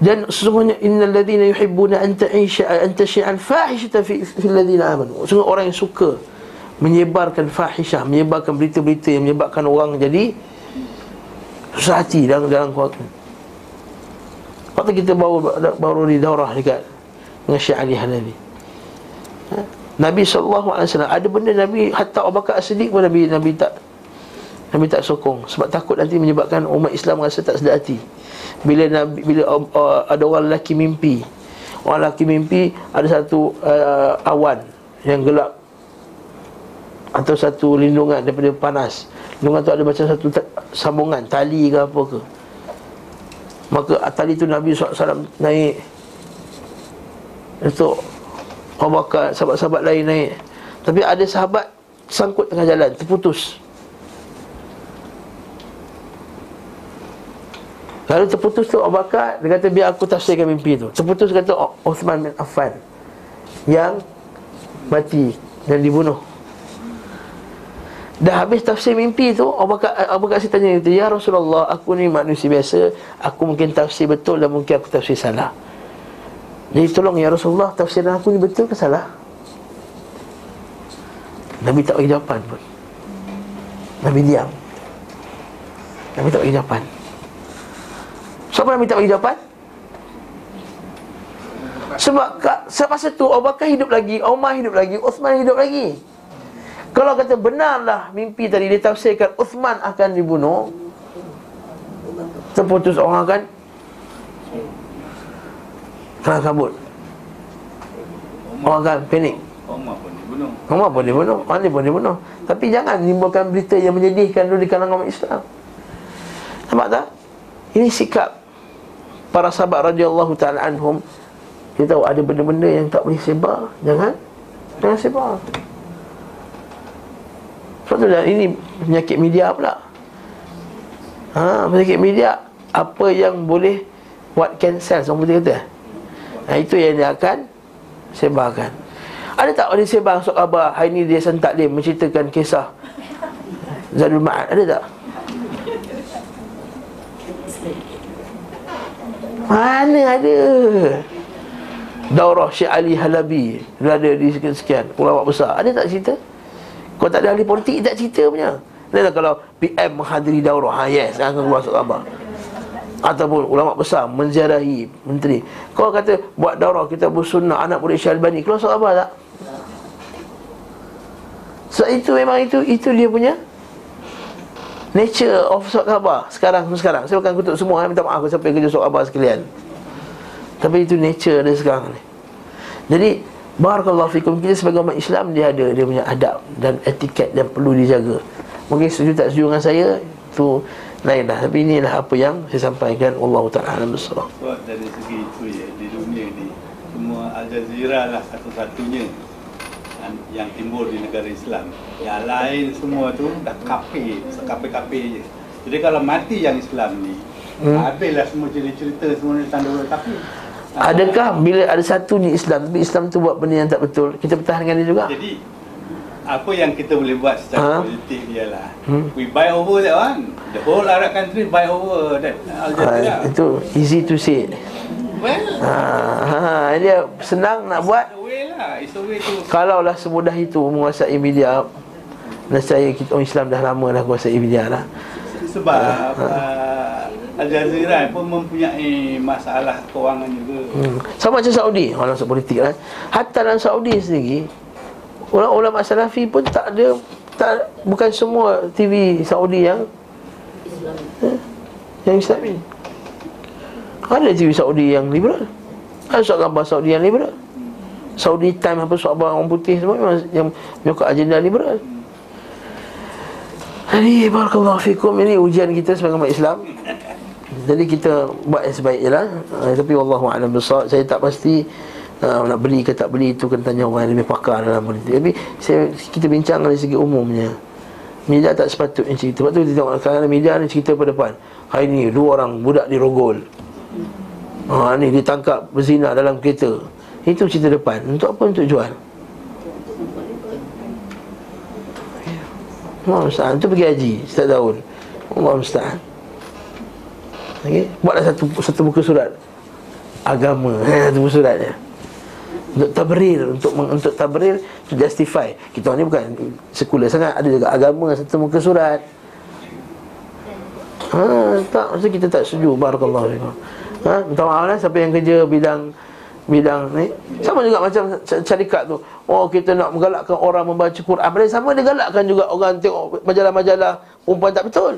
dan sesungguhnya innal ladzina yuhibbuna an ta'isha an tashi'an fahishatan fil ladzina amanu. Sungguh orang yang suka menyebarkan fahishah, menyebarkan berita-berita yang menyebabkan orang jadi susah hati dalam keluarga. Waktu kita baru di daurah dekat dengan Syekh Ali Hanafi, Nabi SAW, ada benda Nabi, hatta Abu Bakar As-Siddiq pun Nabi tak Nabi tak sokong sebab takut nanti menyebabkan umat Islam rasa tak sedar hati. Bila ada orang lelaki mimpi. Orang lelaki mimpi ada satu awan yang gelap atau satu lindungan daripada panas. Lindungan tu ada macam satu sambungan tali ke apa ke. Maka tali tu Nabi SAW naik. Itu Abu Bakar, sahabat-sahabat lain naik. Tapi ada sahabat sangkut tengah jalan, terputus. Lalu terputus tu Abu Bakar, dia kata biar aku tafsirkan mimpi tu. Terputus kata Uthman bin Affan yang mati dan dibunuh. Dah habis tafsir mimpi tu, Abu Bakar si tanya dia, "Ya Rasulullah, aku ni manusia biasa, aku mungkin tafsir betul dan mungkin aku tafsir salah. Jadi tolong ya Rasulullah, tafsiran aku ni betul ke salah?" Nabi tak bagi jawapan pun. Nabi diam. Nabi tak bagi jawapan. Siapa Nabi tak bagi jawapan? Sebab semasa tu Abu Bakar hidup lagi, Umar hidup lagi, Uthman hidup lagi. Kalau kata benarlah mimpi tadi, dia tafsirkan Uthman akan dibunuh, terputus orang akan terang kabut, orang akan panik. Umar pun dibunuh. Tapi jangan menimbulkan berita yang menyedihkan dulu di kalangan umat Islam. Nampak tak? Ini sikap para sahabat radhiyallahu ta'ala anhum. Kita tahu ada benda-benda yang tak boleh sebar, Jangan sebar. Sebab tu ini penyakit media pula. Penyakit media, apa yang boleh what can sell, orang putih kata. Itu yang dia akan sebarkan. Ada tak orang sebar sok khabar hari ni dia sentak dia menceritakan kisah Zadul Ma'ad, ada tak? Mana ada. Daurah Syekh Ali Halabi berada di sekian-sekian, ulama besar, ada tak cerita? Kau tak ada ahli politik tak cerita punya. Lainlah kalau PM menghadiri daurah, yes, akan keluar surat khabar. Ataupun ulama besar menziarahi menteri. Kau kata buat daurah kita bersunnah anak murid Syekh Albani, keluar surat khabar tak? So itu memang itu dia punya nature of surat khabar sekarang. Saya bukan kutuk semua, minta maaf siapa yang kerja surat khabar sekalian. Tapi itu nature dia sekarang ni. Jadi barakallahu fikum, kita sebagai umat Islam dia ada dia punya adab dan etiket yang perlu dijaga. Mungkin setuju tak setuju dengan saya tu lainlah, tapi inilah apa yang saya sampaikan. Wallahu ta'ala bissawab. Sebab dari segi itu ya, di dunia ni semua Al Jazeera lah satu-satunya yang timbul di negara Islam. Yang lain semua tu dah kafir je. Jadi kalau mati yang Islam ni, habislah semua cerita semua tanda-tanda kafir. Adakah bila ada satu ni Islam, tapi Islam tu buat benda yang tak betul, kita pertahankan dia juga? Jadi apa yang kita boleh buat secara politik ialah we buy over that one, the whole Arab country buy over that Al Jazeera. Itu easy to say. Well, dia senang nak buat. It's a way to... Kalaulah semudah itu menguasai media, nasaya kita orang Islam dah lama dah kuasai media lah. Sebab Al Jazeera pun mempunyai masalah kewangan juga. Sama macam Saudi, orang masuk politik kan. Hatta dalam Saudi sendiri, ulama Salafi pun tak ada, bukan semua TV Saudi yang Islami. Yang Islami. Ada TV Saudi yang liberal. Ada surat khabar Saudi yang liberal. Saudi Time apa surat khabar orang putih semua yang menyokong agenda liberal. Jadi barakallahu fikum, ini ujian kita sebagai umat Islam. Jadi kita buat yang sebaik je lah. Tapi wallahu a'lam bissawab. Saya tak pasti nak beli ke tak beli, itu kena tanya orang yang lebih pakar dalam politik. Tapi kita bincang dari segi umumnya. Media tak sepatutnya cerita. Sebab tu kita tengok kadang-kadang media ni cerita pada depan. Hari ni dua orang budak dirogol, ni ditangkap berzina dalam kereta. Itu cerita depan. Untuk apa? Untuk jual. Allah musta'an. Itu pergi haji setiap tahun. Allah musta'an. Okay? Buatlah satu buku surat agama, satu buku suratnya Untuk tabril, to justify. Kita ni bukan sekular sangat, ada juga agama satu muka surat. Tak, maksud kita tak setuju. Barakallahu fikum. Minta maaf lah siapa yang kerja bidang ni. Sama juga macam syarikat tu. Kita nak menggalakkan orang membaca Quran. Padahal sama dia galakkan juga orang tengok majalah-majalah perempuan tak betul.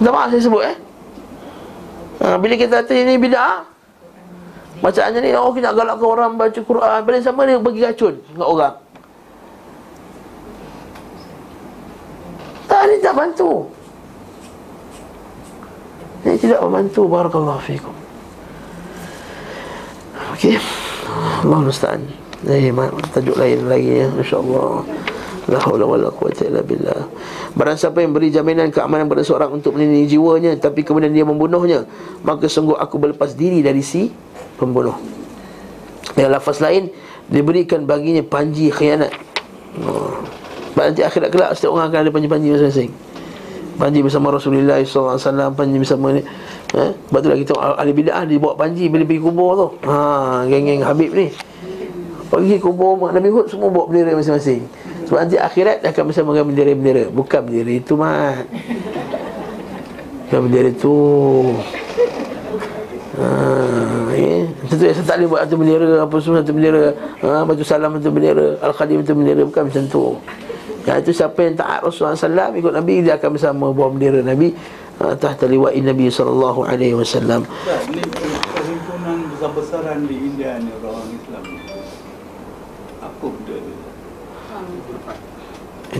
Minta maaf saya sebut bila kita kata ini bid'ah, bacaannya ni, oh kita nak galakkan orang baca Quran, paling sama dia bagi racun kat orang. Tak, ni tak bantu. Ini tidak membantu. Barakallahu fikum. Okey, Allahul musta'an. Ini tajuk lain lagi ya, insya-Allah. La haula wala quwwata illa billah. Barang siapa yang beri jaminan keamanan pada seorang untuk melindungi jiwanya tapi kemudian dia membunuhnya, maka sungguh aku berlepas diri dari si pembunuh. Dalam lafaz lain, diberikan baginya panji khianat. Nanti akhirat kelak setiap orang akan ada panji-panji masing-masing. Panji bersama Rasulullah sallallahu alaihi wasallam, panji bersama ni. Sebab itulah kita ahli bid'ah dia bawa panji bila pergi kubur tu. Geng-geng Habib ni. Pergi kubur Nabi Hud semua bawa bendera masing-masing. Sebab nanti akhirat akan bersama dengan bendera-bendera. Bukan bendera itu mat. Bukan bendera itu. Tentu saya tak boleh buat satu bendera apa semua satu bendera. Batu salam satu bendera, al-Khadim satu bendera, bukan macam tu. Yang itu siapa yang taat Rasulullah SAW, ikut Nabi, dia akan bersama buah bendera Nabi tahta liwa'in Nabi SAW. Ini perhimpunan besar-besaran di India ni, orang Islam ni, apa benda dia?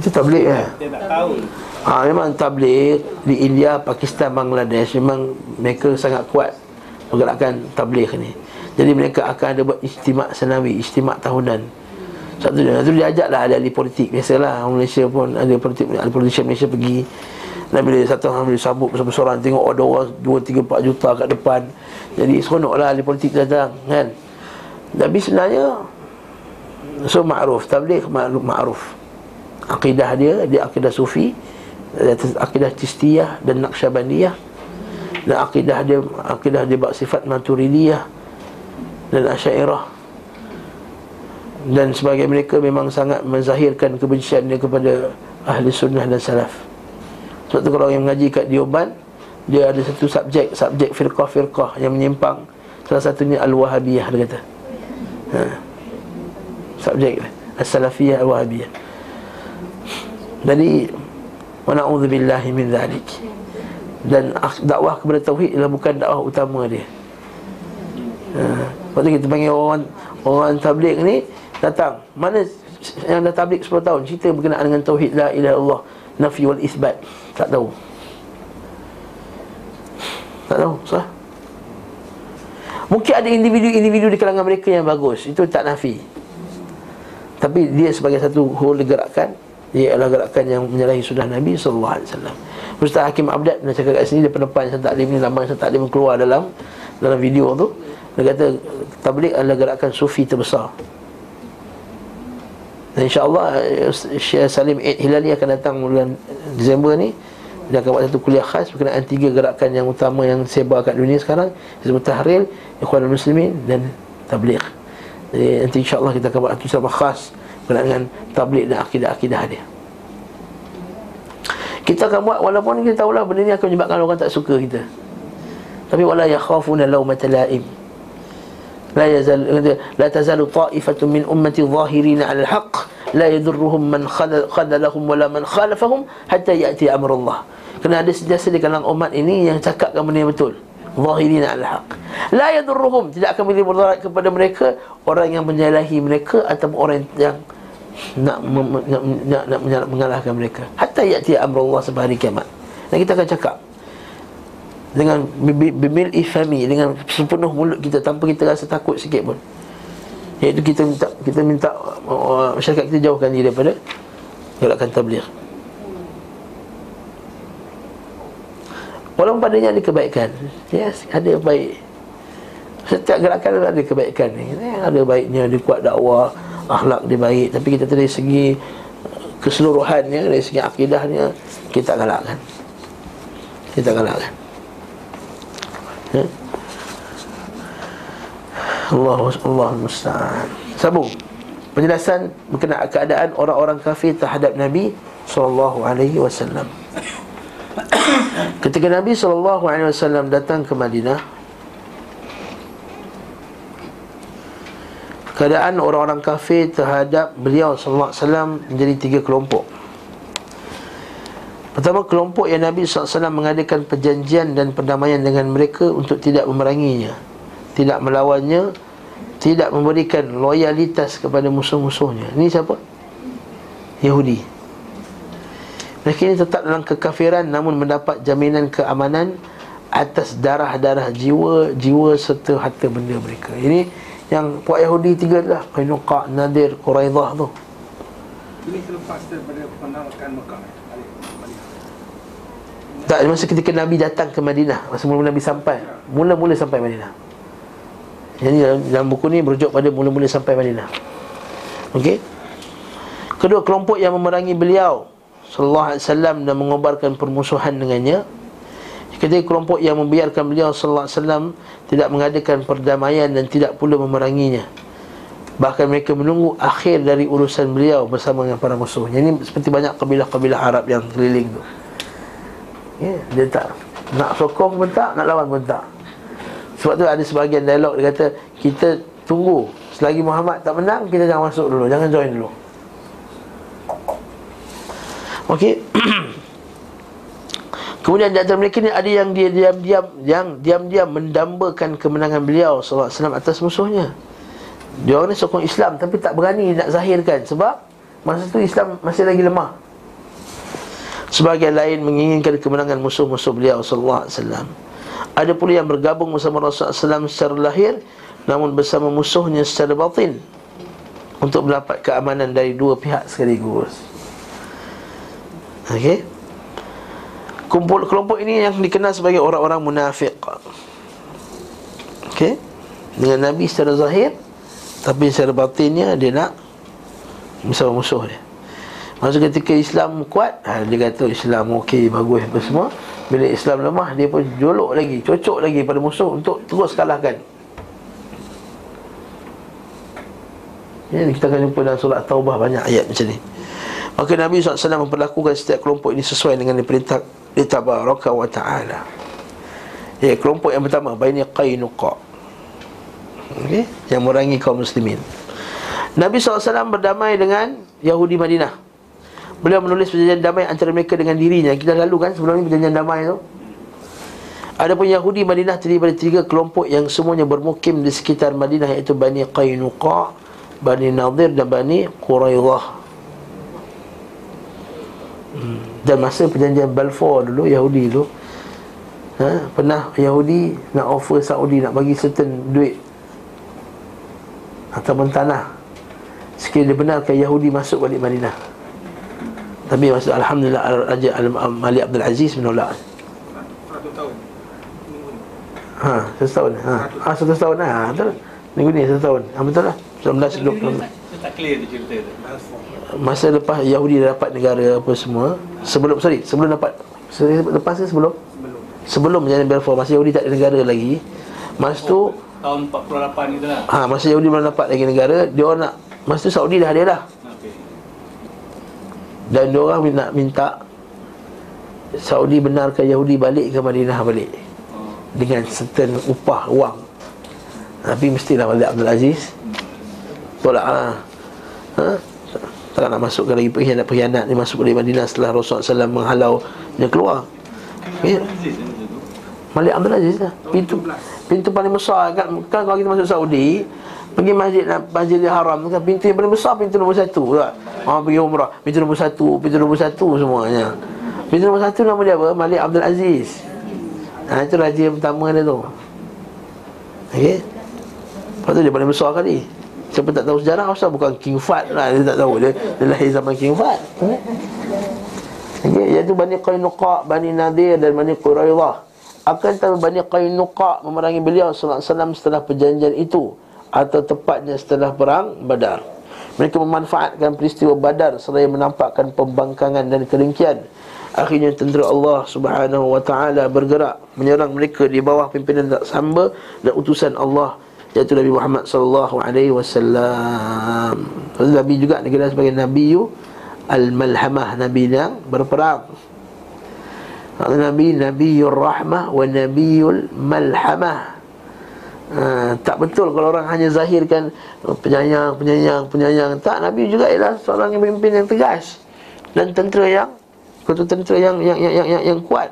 Itu tabligh ya? Dia tak tahu. Memang tabligh di India, Pakistan, Bangladesh, memang mereka sangat kuat pergerakan tabligh ni. Jadi mereka akan ada buat ijtimak senawi, ijtimak tahunan. Satu dia ajaklah ada ahli politik, biasalah orang Malaysia pun ada politik, ahli politik Malaysia pergi. Dan bila satu orang boleh sabuk bersama-sama, tengok ada orang 2, 3, 4 juta kat depan, jadi seronoklah ahli politik datang kan. Tapi sebenarnya so ma'ruf, tabligh ma'ruf. Akidah dia akidah sufi, akidah Chistiyah dan Naqsyabandiyah. Dan akidah dia bab sifat Maturidiyah dan Asy'ariyah. Dan sebagai mereka memang sangat menzahirkan kebencian dia kepada ahli sunnah dan salaf. Sebab tu kalau yang mengaji kat Dioban, dia ada satu subjek firqah-firqah yang menyimpang. Salah satunya Al-Wahabiyah dia kata. Subjek As-Salafiyah Al-Wahabiyah. Jadi wa na'udzubillahi min zalik. Dan dakwah kepada tauhid ialah bukan dakwah utama dia. Sebab tu kita panggil orang tabligh ni datang. Mana yang dah tabligh 10 tahun cerita berkenaan dengan tauhid la ilaha illallah, nafi wal isbat? Tak tahu. Tak tahu, sah. Mungkin ada individu-individu di kalangan mereka yang bagus, itu tak nafi. Tapi dia sebagai satu whole gerakan, dia adalah gerakan yang menyalahi sunnah Nabi sallallahu alaihi wasallam. Ustaz Hakim Abdad pernah cakap kat sini, dia pendepan Ustaz Taklim ni, lambang Ustaz Taklim keluar dalam video tu. Dia kata tabligh adalah gerakan sufi terbesar. Dan insya-Allah Syekh Salim Eid Hilali akan datang bulan Disember ni. Dia akan buat satu kuliah khas berkenaan 3 gerakan yang utama yang sebar kat dunia sekarang, Hizbut Tahrir, Ikhwanul Muslimin dan tabligh. Jadi nanti insya-Allah kita akan buat satu ceramah khas berkenaan dengan tabligh dan akidah-akidah dia. Kita akan buat walaupun kita tahulah benda ni akan menyebabkan orang tak suka kita. Tapi wala yakhafuna lawmata la'im. لا تزال طائفة من أمتي ظاهرين على الحق لا يضرهم من خذلهم ولا من خالفهم حتى يأتي أمر الله. Kena ada sentiasa di kalangan umat ini yang cakap benda yang betul, ظاهرين على الحق لا يضرهم, tidak akan memberi mudarat kepada mereka orang yang menyalahi mereka atau orang yang nak mengalahkan mereka, hatta ya'ti amru Allah, sebahari kiamat. Dan kita akan cakap dengan bimil ifami, dengan sepenuh mulut kita tanpa kita rasa takut sikit pun. Iaitu kita minta masyarakat kita jauhkan diri daripada gerakan tabligh. Walaupun padanya ada kebaikan, yes, ada baik. Setiap gerakan ada kebaikan. Ada baiknya, dia kuat dakwah, akhlak dia baik. Tapi kita dari segi keseluruhannya, dari segi akidahnya, kita galakkan. Kita galakkan. Allahul musta'an. Sambung penjelasan berkenaan keadaan orang-orang kafir terhadap Nabi SAW. Ketika Nabi SAW datang ke Madinah, keadaan orang-orang kafir terhadap beliau sallallahu alaihi wasallam menjadi tiga kelompok. Pertama, kelompok yang Nabi sallallahu alaihi wasallam mengadakan perjanjian dan perdamaian dengan mereka untuk tidak memeranginya, tidak melawannya, tidak memberikan loyalitas kepada musuh-musuhnya. Ini siapa? Yahudi. Mereka ini tetap dalam kekafiran namun mendapat jaminan keamanan atas darah-darah jiwa serta harta benda mereka. Ini yang puak Yahudi tiga lah, Qainuqa', Nadir, Quraidah tu. Ini selepas daripada penolakan Mekah. Tak, masa ketika Nabi datang ke Madinah, masa mula-mula Nabi sampai, mula-mula sampai Madinah. Jadi dalam buku ni berujuk pada mula-mula sampai Madinah. Okey. Kedua, kelompok yang memerangi beliau sallallahu alaihi wasallam dan mengobarkan permusuhan dengannya. Ketiga, kelompok yang membiarkan beliau sallallahu alaihi wasallam tidak mengadakan perdamaian dan tidak pula memeranginya. Bahkan mereka menunggu akhir dari urusan beliau bersama dengan para musuhnya. Ini seperti banyak kabilah-kabilah Arab yang keliling tu. Ya, dia tak nak sokong pun tak, nak lawan pun tak. Sebab tu ada sebahagian dialog dia kata, kita tunggu selagi Muhammad tak menang, kita jangan masuk dulu, jangan join dulu. Okey. Kemudian di antara mereka ni ada yang dia diam-diam mendambakan kemenangan beliau sallallahu alaihi wasallam atas musuhnya. Dia orang ni sokong Islam tapi tak berani nak zahirkan sebab masa tu Islam masih lagi lemah. Sebahagian lain menginginkan kemenangan musuh-musuh beliau sallallahu alaihi wasallam. Ada pula yang bergabung bersama Rasulullah sallallahu alaihi wasallam secara lahir namun bersama musuhnya secara batin untuk mendapat keamanan dari dua pihak sekaligus. Okey. Kelompok ini yang dikenal sebagai orang-orang munafik. Okey. Dengan Nabi secara zahir tapi secara batinnya dia nak bersama musuh dia. Masa ketika Islam kuat, dia kata Islam okey, bagus apa semua. Bila Islam lemah, dia pun jolok lagi, cocok lagi pada musuh untuk terus kalahkan. Jadi kita akan jumpa dalam surah Taubah banyak ayat macam ni. Maka Nabi SAW memperlakukan setiap kelompok ini sesuai dengan perintah Tabaraka wa Ta'ala. Ya, kelompok yang pertama Bani Qainuqa, okay? Yang merangi kaum muslimin. Nabi SAW berdamai dengan Yahudi Madinah. Beliau menulis perjanjian damai antara mereka dengan dirinya. Kita lalu kan sebelum ni perjanjian damai tu. Adapun Yahudi Madinah terdiri dari tiga kelompok yang semuanya bermukim di sekitar Madinah, iaitu Bani Qainuqa, Bani Nadir dan Bani Quraidah. Dan masa perjanjian Balfour dulu, Yahudi dulu pernah Yahudi nak offer Saudi, nak bagi certain duit ataupun tanah sekiranya dibenarkan Yahudi masuk balik Madinah. Tapi maksud Alhamdulillah Raja Malik Abdul Aziz menolak. 1 tahun. Satu tahun. Betul lah, 1920. Tak clear tu cerita tu. Masa lepas Yahudi dah dapat negara apa semua, sebelum perjanjian Balfour, masa Yahudi tak ada negara lagi. Masa tu tahun 48 gitu lah. Masa Yahudi belum dapat lagi negara, dia orang nak, masa tu Saudi dah ada dah. Okay. Dan dia orang nak minta Saudi benarkan Yahudi balik ke Madinah balik. Dengan certain upah wang. Tapi mestilah Malik Abdul Aziz tolak lah. Tak nak masukkan lagi pengkhianat-pengkhianat ni masuk dari Madinah setelah Rasulullah SAW menghalau dia keluar. Malik Abdul Aziz lah pintu paling besar kan. Kalau kita masuk Saudi, pergi masjid haram kan, pintu yang paling besar, pintu nombor 1 tak? Pergi umrah, pintu nombor satu semuanya. Pintu nombor 1 nama dia apa? Malik Abdul Aziz. Itu raja pertama dia tu. Okey. Lepas tu dia paling besar kali. Siapa tak tahu sejarah, asal bukan King Fahd lah. Dia tak tahu, dia lahir zaman King Fahd. Okay, iaitu Bani Qainuqa, Bani Nadir dan Bani Quraidah. Akan tetapi Bani Qainuqa memerangi beliau sallallahu alaihi wasallam setelah perjanjian itu, atau tepatnya setelah perang Badar. Mereka memanfaatkan peristiwa Badar seraya menampakkan pembangkangan dan kedengkian. Akhirnya tentera Allah Subhanahu wa Ta'ala bergerak menyerang mereka di bawah pimpinan Samba dan utusan Allah, iaitu Nabi Muhammad sallallahu alaihi wasallam. Nabi juga dikenal sebagai Nabiyu Al-Malhamah, Nabi yang berperang. Nabi Nabiyur Rahmah wa Nabiyul Malhamah. Tak betul kalau orang hanya zahirkan penyayang. Tak, Nabi juga ialah seorang yang pemimpin yang tegas dan tentera yang kuat.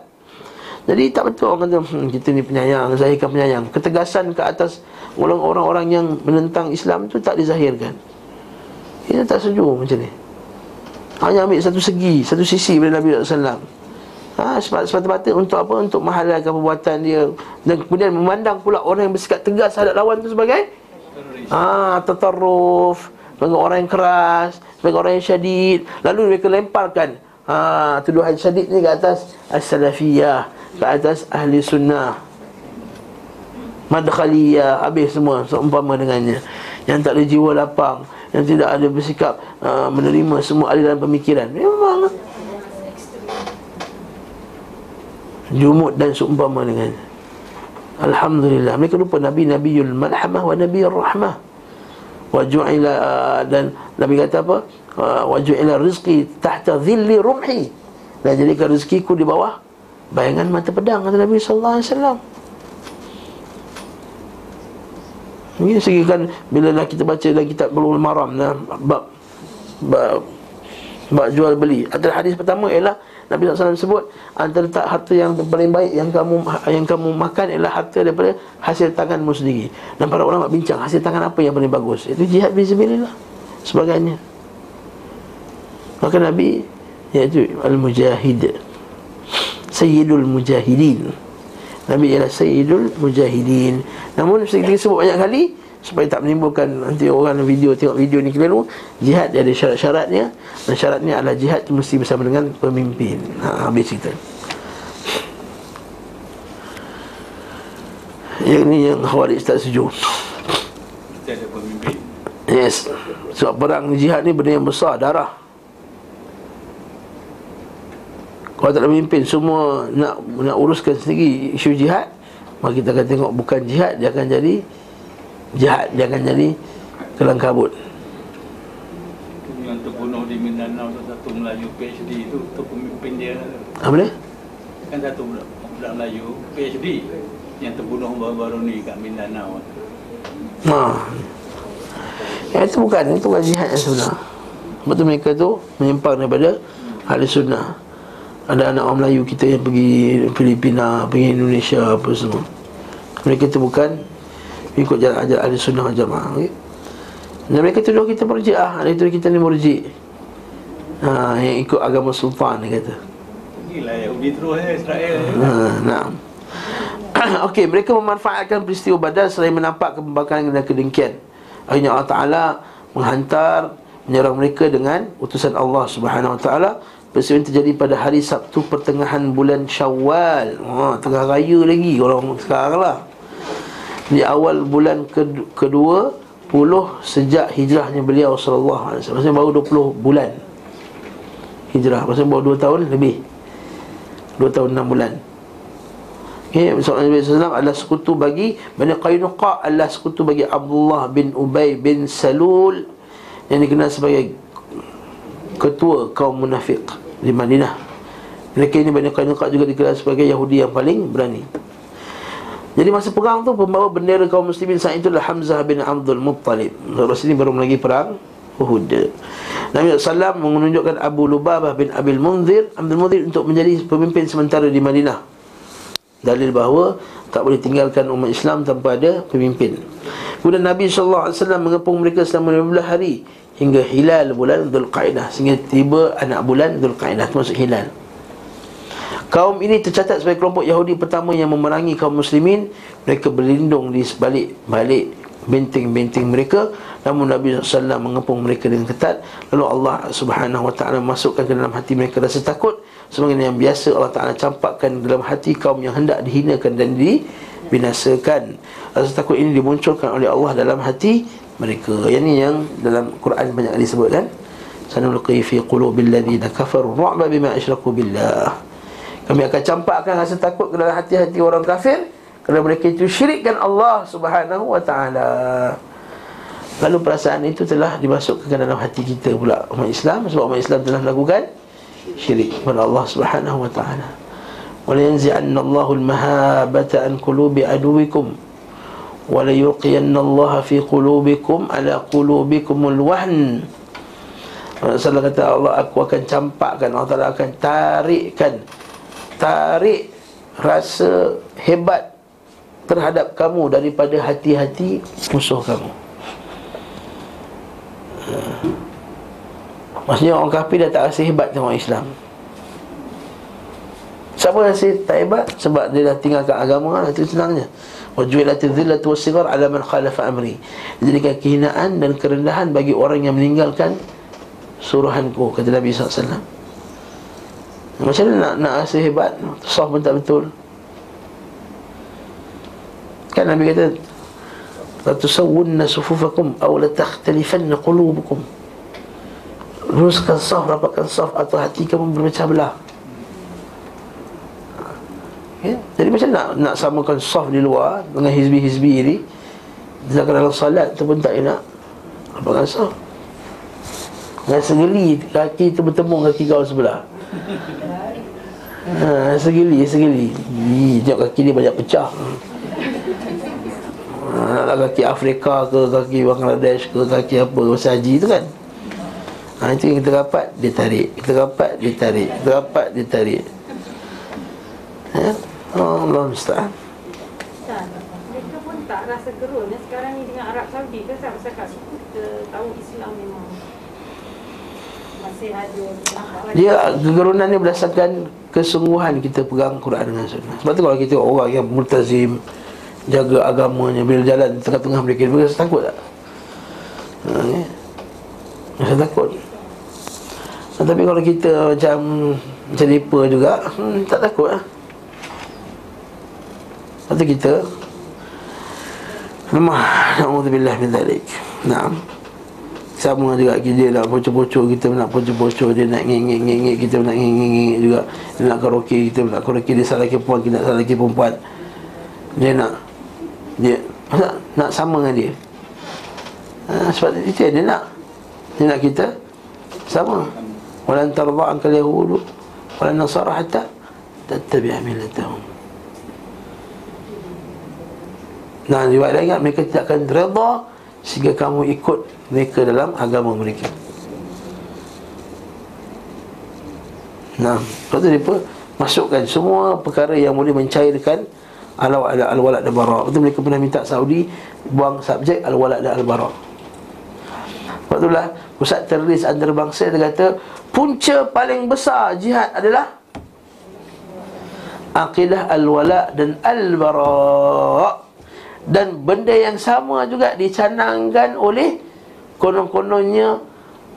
Jadi tak betul orang kata kita ni penyayang, zahirkan penyayang. Ketegasan ke atas orang-orang yang menentang Islam tu tak dizahirkan. Kita tak setuju macam ni. Hanya ambil satu segi, satu sisi daripada Nabi SAW. Semata-mata untuk apa? Untuk menghalalkan perbuatan dia. Dan kemudian memandang pula orang yang bersikap tegas terhadap lawan tu sebagai tatarruf, sebagai orang yang keras, sebagai orang yang syadid. Lalu mereka lemparkan tuduhan syadid ni ke atas as-salafiyah, ke atas ahli sunnah, madkhaliyah. Habis semua seumpama dengannya. Yang tak ada jiwa lapang, yang tidak ada bersikap menerima semua aliran pemikiran. Memang jumud dan seumpama dengan. Alhamdulillah, mereka lupa Nabi-Nabiyul Malhamah wa Nabiyul Rahmah. Wa ju'ila, dan Nabi kata apa? Wa ju'ila rizqi tahta dhilli rumhi. Dan jadikan rezekiku di bawah bayangan mata pedang, kata Nabi sallallahu alaihi wasallam. Ini segi kan, bila dah kita baca dalam kitab Bulughul Maram bab jual beli, antara hadis pertama ialah Nabi SAW sebut antara harta yang paling baik yang kamu makan ialah harta daripada hasil tanganmu sendiri. Dan para ulama bincang hasil tangan apa yang paling bagus. Itu jihad fisabilillah sebagainya. Maka Nabi, iaitu al-mujahid, sayyidul mujahidin. Nabi ialah sayyidul mujahidin. Namun kita sebut banyak kali supaya tak menimbulkan nanti orang video tengok video ni keliru. Jihad dia ada syarat-syaratnya. Dan syaratnya adalah jihad tu mesti bersama dengan pemimpin. Habis cerita. Yang ni yang Khawarij tak setuju. Kita ada pemimpin. Yes. Sebab perang jihad ni benda yang besar, darah. Kalau tak ada pemimpin, semua nak uruskan sendiri isu jihad, maka kita akan tengok bukan jihad, dia akan jadi jahat, dia akan jadi kelang kabut. Yang terbunuh di Mindanao satu Melayu PhD itu, tu pemimpin dia. Apa dia? Kan satu budak Melayu PhD yang terbunuh baru-baru ni kat Mindanao. Itu bukan jihad yang sebenar. Betul, mereka tu menyimpang daripada ahli sunnah. Ada anak orang Melayu kita yang pergi Filipina, pergi Indonesia, apa semua. Mereka tu bukan ikut jalan ajar ahli sunnah wal jamaah, okay? Dan mereka tuduh kita murji'ah. Ada tuduh kita ni murji', yang ikut agama sultan, dia kata. Gila, Yahudi terus Israel. Okey, mereka memanfaatkan peristiwa Badar selain menampak kebangkangan dan kedengkian. Akhirnya Allah Ta'ala menghantar menyerang mereka dengan utusan Allah Subhanahu Wa Ta'ala. Peristiwa terjadi pada hari Sabtu pertengahan bulan Syawal. Tengah raya lagi orang sekarang lah. Di awal bulan kedua puluh sejak hijrahnya beliau sallallahu alaihi wasallam. Maksudnya baru 20 bulan hijrah. Maksudnya baru 2 tahun lebih. 2 tahun 6 bulan. Okay, Rasulullah SAW adalah sekutu bagi Bani Qainuqa, adalah sekutu bagi Abdullah bin Ubay bin Salul yang dikenal sebagai ketua kaum munafik di Madinah. Mereka ini Bani Qainuqa juga dikenal sebagai Yahudi yang paling berani. Jadi masa perang tu pembawa bendera kaum muslimin saat itu adalah Hamzah bin Abdul Muttalib. Lepas ini baru lagi perang Uhud. Nabi SAW menunjukkan Abu Lubabah bin Abdul Munzir untuk menjadi pemimpin sementara di Madinah. Dalil bahawa tak boleh tinggalkan umat Islam tanpa ada pemimpin. Kemudian Nabi SAW mengepung mereka selama 15 hari hingga hilal bulan Dzulqa'dah, sehingga tiba anak bulan Dzulqa'dah, termasuk hilal. Kaum ini tercatat sebagai kelompok Yahudi pertama yang memerangi kaum muslimin. Mereka berlindung di sebalik benteng-benteng mereka, namun Nabi SAW mengepung mereka dengan ketat. Lalu Allah Subhanahu Wa Ta'ala masukkan ke dalam hati mereka rasa takut, sebagaimana yang biasa Allah Ta'ala campakkan dalam hati kaum yang hendak dihinakan dan dibinasakan. Rasa takut ini dimunculkan oleh Allah dalam hati mereka. Yang ni yang dalam Quran banyak disebut, kan? Sanulqi fi qulubil ladzina kafaru ru'ba bima asyraku billah. Kami akan campakkan rasa takut ke dalam hati-hati orang kafir kerana mereka itu syirikkan Allah Subhanahu Wa Ta'ala. Lalu perasaan itu telah dimasukkan dalam hati kita pula, umat Islam, sebab umat Islam telah melakukan syirik kepada Allah Subhanahu Wa Ta'ala. Wa la yanzi'anna Allahu al-mahabata an qulubi aduwikum wa la yuqiyannallaha fi qulubikum ala qulubikumul wahn. Rasulullah kata, Allah aku akan campakkan, Allah Ta'ala akan tarik rasa hebat terhadap kamu daripada hati-hati musuh kamu. Maksudnya orang kafir dah tak rasa hebat dengan orang Islam. Siapa rasa tak hebat? Sebab dia dah tinggalkan agama. Itu senangnya. Wajuilati dhillatu wassighar ala man khalafa amri. Jadikan kehinaan dan kerendahan bagi orang yang meninggalkan suruhanku, kata Nabi SAW. Macam mana nak rasa hebat? Soft pun tak betul. Kan Nabi kata, latusawwunna sufufakum aw latahtalifanna qulubukum. Luruskan saf, rapatkan saf, atau hati kamu berpecah belah. Okay? Jadi macam nak samakan saf di luar dengan hizbi-hizbi ini, sedangkan dalam salat tu pun tak nak rapatkan saf. Dengan segeli, kaki tu bertemu kaki kau sebelah. Segeli tengok kaki dia banyak pecah. Kaki Afrika ke, kaki Bangladesh ke, kaki apa, masa haji tu kan. Itu yang kita rapat, dia tarik. Kita rapat, dia tarik. Kita rapat, dia tarik. Allah musta'an. Mereka pun tak rasa gerun. Sekarang ni dengan Arab Saudi ke, sebab kat situ kita tahu Islam memang masih ada. Dia kegerunan ni berdasarkan kesungguhan kita pegang Quran dan Sunnah. Sebab tu kalau kita orang yang multazim, jaga agamanya, bila jalan tengah-tengah mereka, mereka takut tak? Saya takut. Tapi kalau kita macam lepa juga, tak takut lah. Lepas kita lemah, na'udzubillah min zalik. Naam. Sama juga kita nak pocok-pocok, kita nak pocok-pocok, dia nak ngengik-ngengik, kita nak ngengik-ngengik juga. Dia nak karaoke, kita nak karaoke, dia salah lelaki perempuan, kita nak salah lelaki perempuan. Dia nak sama dengan dia. Sebab dia nak kita sama. Walan tardha ankal yahud walan nasara hatta tattabi'a millatahum. Nah, riwayat lain kan, mereka tidak akan redha sehingga kamu ikut mereka dalam agama mereka. Nah, lepas tu mereka masukkan semua perkara yang boleh mencairkan al-walad dan bara. Lepas tu mereka pernah minta Saudi buang subjek al-walad dan al-bara. Lepas tu lah pusat teroris antarabangsa, dia kata punca paling besar jihad adalah akidah al-walad dan al-bara. Dan benda yang sama juga dicanangkan oleh konon-kononnya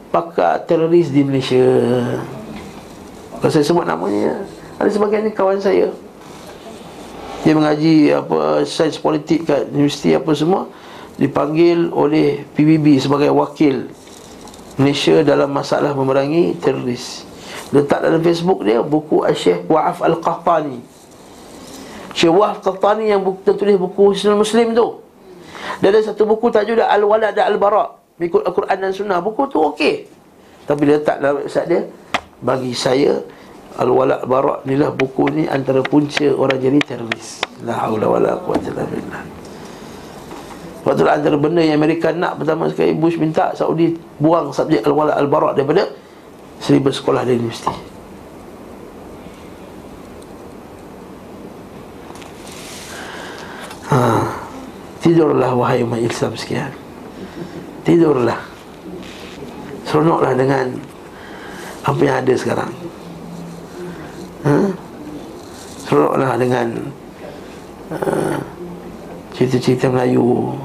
pakar teroris di Malaysia. Kalau saya sebut namanya, ada sebagian kawan saya, dia mengaji apa sains politik kat universiti apa semua, dipanggil oleh PBB sebagai wakil Malaysia dalam masalah memerangi teroris. Letak dalam Facebook dia buku Syekh Wa'af Al-Qahtani. Syekh Wahab Qahtani yang tertulis buku Husnul Muslim tu, dia ada satu buku tajuk Al-Walad dan Al-Bara, mengikut Al-Quran dan Sunnah. Buku tu okey, tapi dia letak dalam website dia, bagi saya Al-Walad Al-Bara inilah buku ni antara punca orang jadi teroris. La haula wala quwwata illa billah. Patut antara benda yang Amerika nak, pertama sekali Bush minta Saudi buang subjek Al-Walad Al-Bara daripada silibus sekolah dan universiti. Tidurlah wahai umat Islam sekian. Tidurlah. Seronoklah dengan apa yang ada sekarang. Seronoklah dengan cerita-cerita Melayu.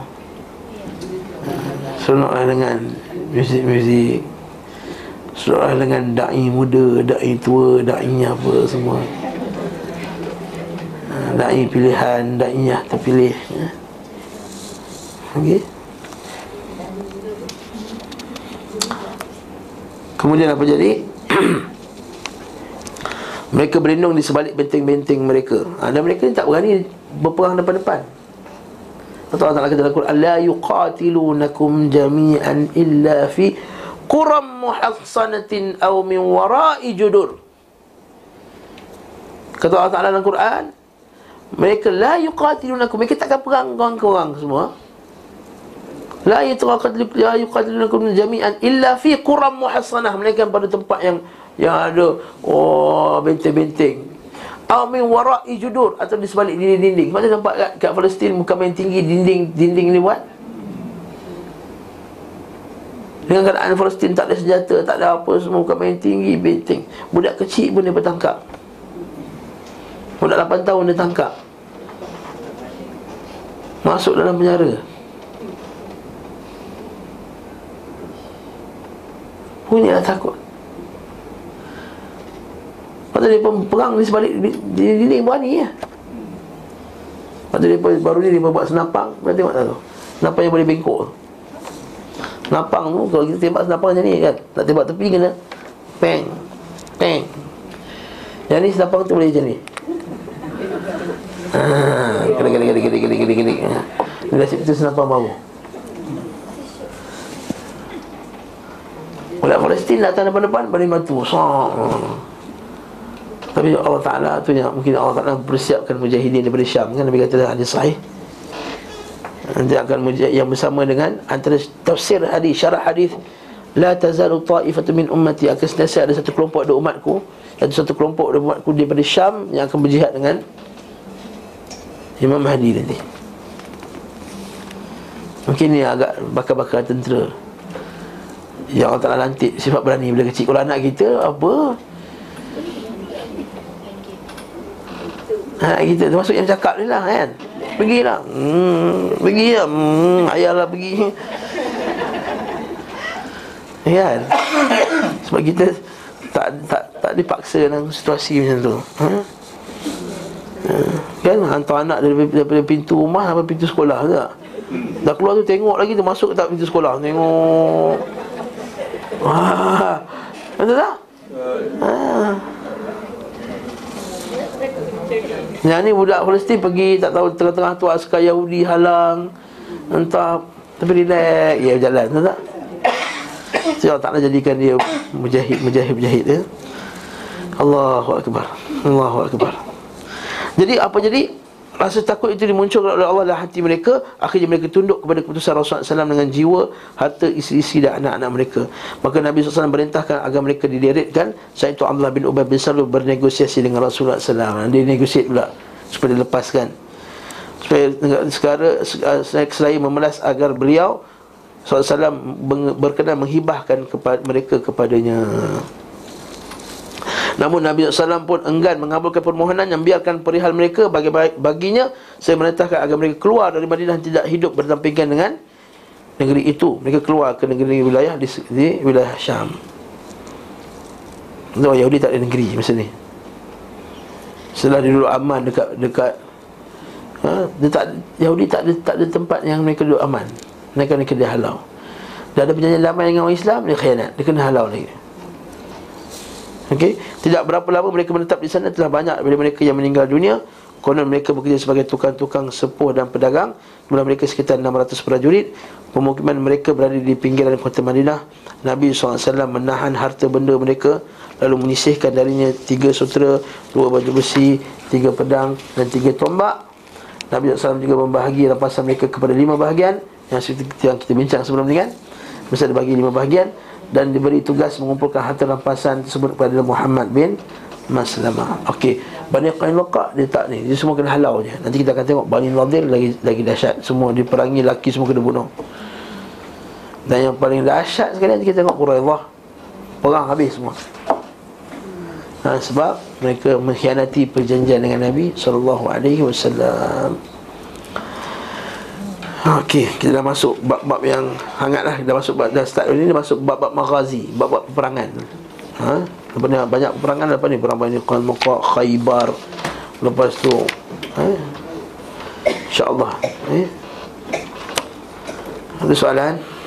Seronoklah dengan muzik-muzik. Seronoklah dengan da'i muda, da'i tua, da'i apa semua. Da'i pilihan, da'i yang terpilih. Okay. Kemudian apa jadi? Mereka berlindung di sebalik benteng-benteng mereka. Dan mereka ni tak berani berperang depan-depan. Allah Ta'ala kata dalam Quran, la yuqatilunakum jami'an illa fi quram muhassanatin aw min wara'i judur. Kata Allah Ta'ala dalam Quran, Mereka la yuqatilunakum, mereka takkan perang kawan korang semua. La yuqatilunakum jami'an illa fi quram muhassanah, melainkan pada tempat yang ada benteng-benteng. Aw min wara'i judur, atau di sebalik dinding-dinding. Macam nampak kat Palestin, bukan main tinggi dinding-dinding ni buat. Dengan keadaan Palestin tak ada senjata, tak ada apa semua, bukan main tinggi benteng. Budak kecil pun dia bertangkap. Budak 8 tahun dia tangkap, masuk dalam penjara. Punya takut. Lepas tu dia perang di sebalik dinding buat ni ya. Lepas tu dia baru ni dia buat senapang. Mereka tengok tak tu, senapang yang boleh bengkok. Senapang tu kalau kita tembak senapang macam ni kan, nak tembak tepi kena peng, peng. Yang ni senapang tu boleh macam ni. Kena dia nasib betul senapang baru. Budak Palestin datang depan-depan, balik batu. Tapi Allah Ta'ala tu yang mungkin Allah Ta'ala persiapkan mujahidin daripada Syam. Kan Nabi kata dalam hadis sahih, nanti akan mujahid yang bersama dengan antara tafsir hadis, syarah hadis, la tazalu ta'ifatu min ummati, akan sentiasa ada satu kelompok dari umatku, satu kelompok dari umatku daripada Syam yang akan berjihad dengan Imam Mahdi nanti. Mungkin ni agak bakar-bakar tentera yang Allah Ta'ala lantik sifat berani bila kecil. Kalau anak kita, apa? Anak kita termasuk yang cakap ni lah kan, pergilah, pergilah, ayahlah pergi kan. Sebab kita tak dipaksa dalam situasi macam tu. Kan hantar anak daripada pintu rumah sampai pintu sekolah ke tak? Dah keluar tu tengok lagi, dia masuk tak pintu sekolah. Tengok. Wah, betul tak? Haa. Yang ni budak Palestin pergi, tak tahu tengah-tengah tu askar Yahudi halang, entah. Tapi relax, dia berjalan, betul tak? So Allah Ta'ala jadikan dia mujahid ya. Allahu Akbar, Allahu Akbar. Jadi apa jadi? Rasa takut itu dimunculkan oleh Allah dalam hati mereka. Akhirnya mereka tunduk kepada keputusan Rasulullah SAW dengan jiwa, harta, isteri-isteri dan anak-anak mereka. Maka Nabi SAW perintahkan agar mereka dideretkan. Saat itu Abdullah bin Ubay bin Salul bernegosiasi dengan Rasulullah SAW. Dia negosiasi pula supaya dilepaskan, supaya sekarang selain memelas agar beliau SAW berkenan menghibahkan kepada mereka kepadanya. Namun Nabi SAW pun enggan mengabulkan permohonan yang biarkan perihal mereka baginya. Saya merintahkan agar mereka keluar dari Madinah, tidak hidup berdampingan dengan negeri itu. Mereka keluar ke negeri wilayah di wilayah Syam. Orang Yahudi tak ada negeri masa ni. Setelah dia duduk aman dekat Yahudi tak ada tempat yang mereka duduk aman. Mereka dihalau. Dah ada perjanjian damai dengan orang Islam, dia khianat, dia kena halau lagi. Okey, tidak berapa lama mereka menetap di sana, telah banyak daripada mereka yang meninggal dunia. Konon mereka bekerja sebagai tukang-tukang sepuh dan pedagang. Jumlah mereka sekitar 600 prajurit. Pemukiman mereka berada di pinggiran kota Madinah. Nabi SAW menahan harta benda mereka, lalu menyisihkan darinya 3 sutera, 2 baju besi, 3 pedang dan 3 tombak. Nabi SAW juga membahagi rampasan mereka kepada 5 bahagian, yang kita bincang sebelum ni kan. Mesti dibagi 5 bahagian. Dan diberi tugas mengumpulkan harta rampasan tersebut kepada Muhammad bin Maslamah. Okey, Bani Qainuqa dia tak ni, dia semua kena halau je. Nanti kita akan tengok Bani Nadir lagi dahsyat. Semua diperangi, laki semua kena bunuh. Dan yang paling dahsyat sekali nanti kita tengok Quraidah. Perang habis semua. Sebab mereka mengkhianati perjanjian dengan Nabi SAW. Okey, kita dah masuk bab-bab yang hangat lah. Kita dah masuk bab, dah start ini, dah masuk bab-bab maghazi, bab-bab peperangan. Lepas banyak peperangan, lepas ni perang Bani Qainuqa, Khaybar. Lepas tu insya-Allah. Ada soalan?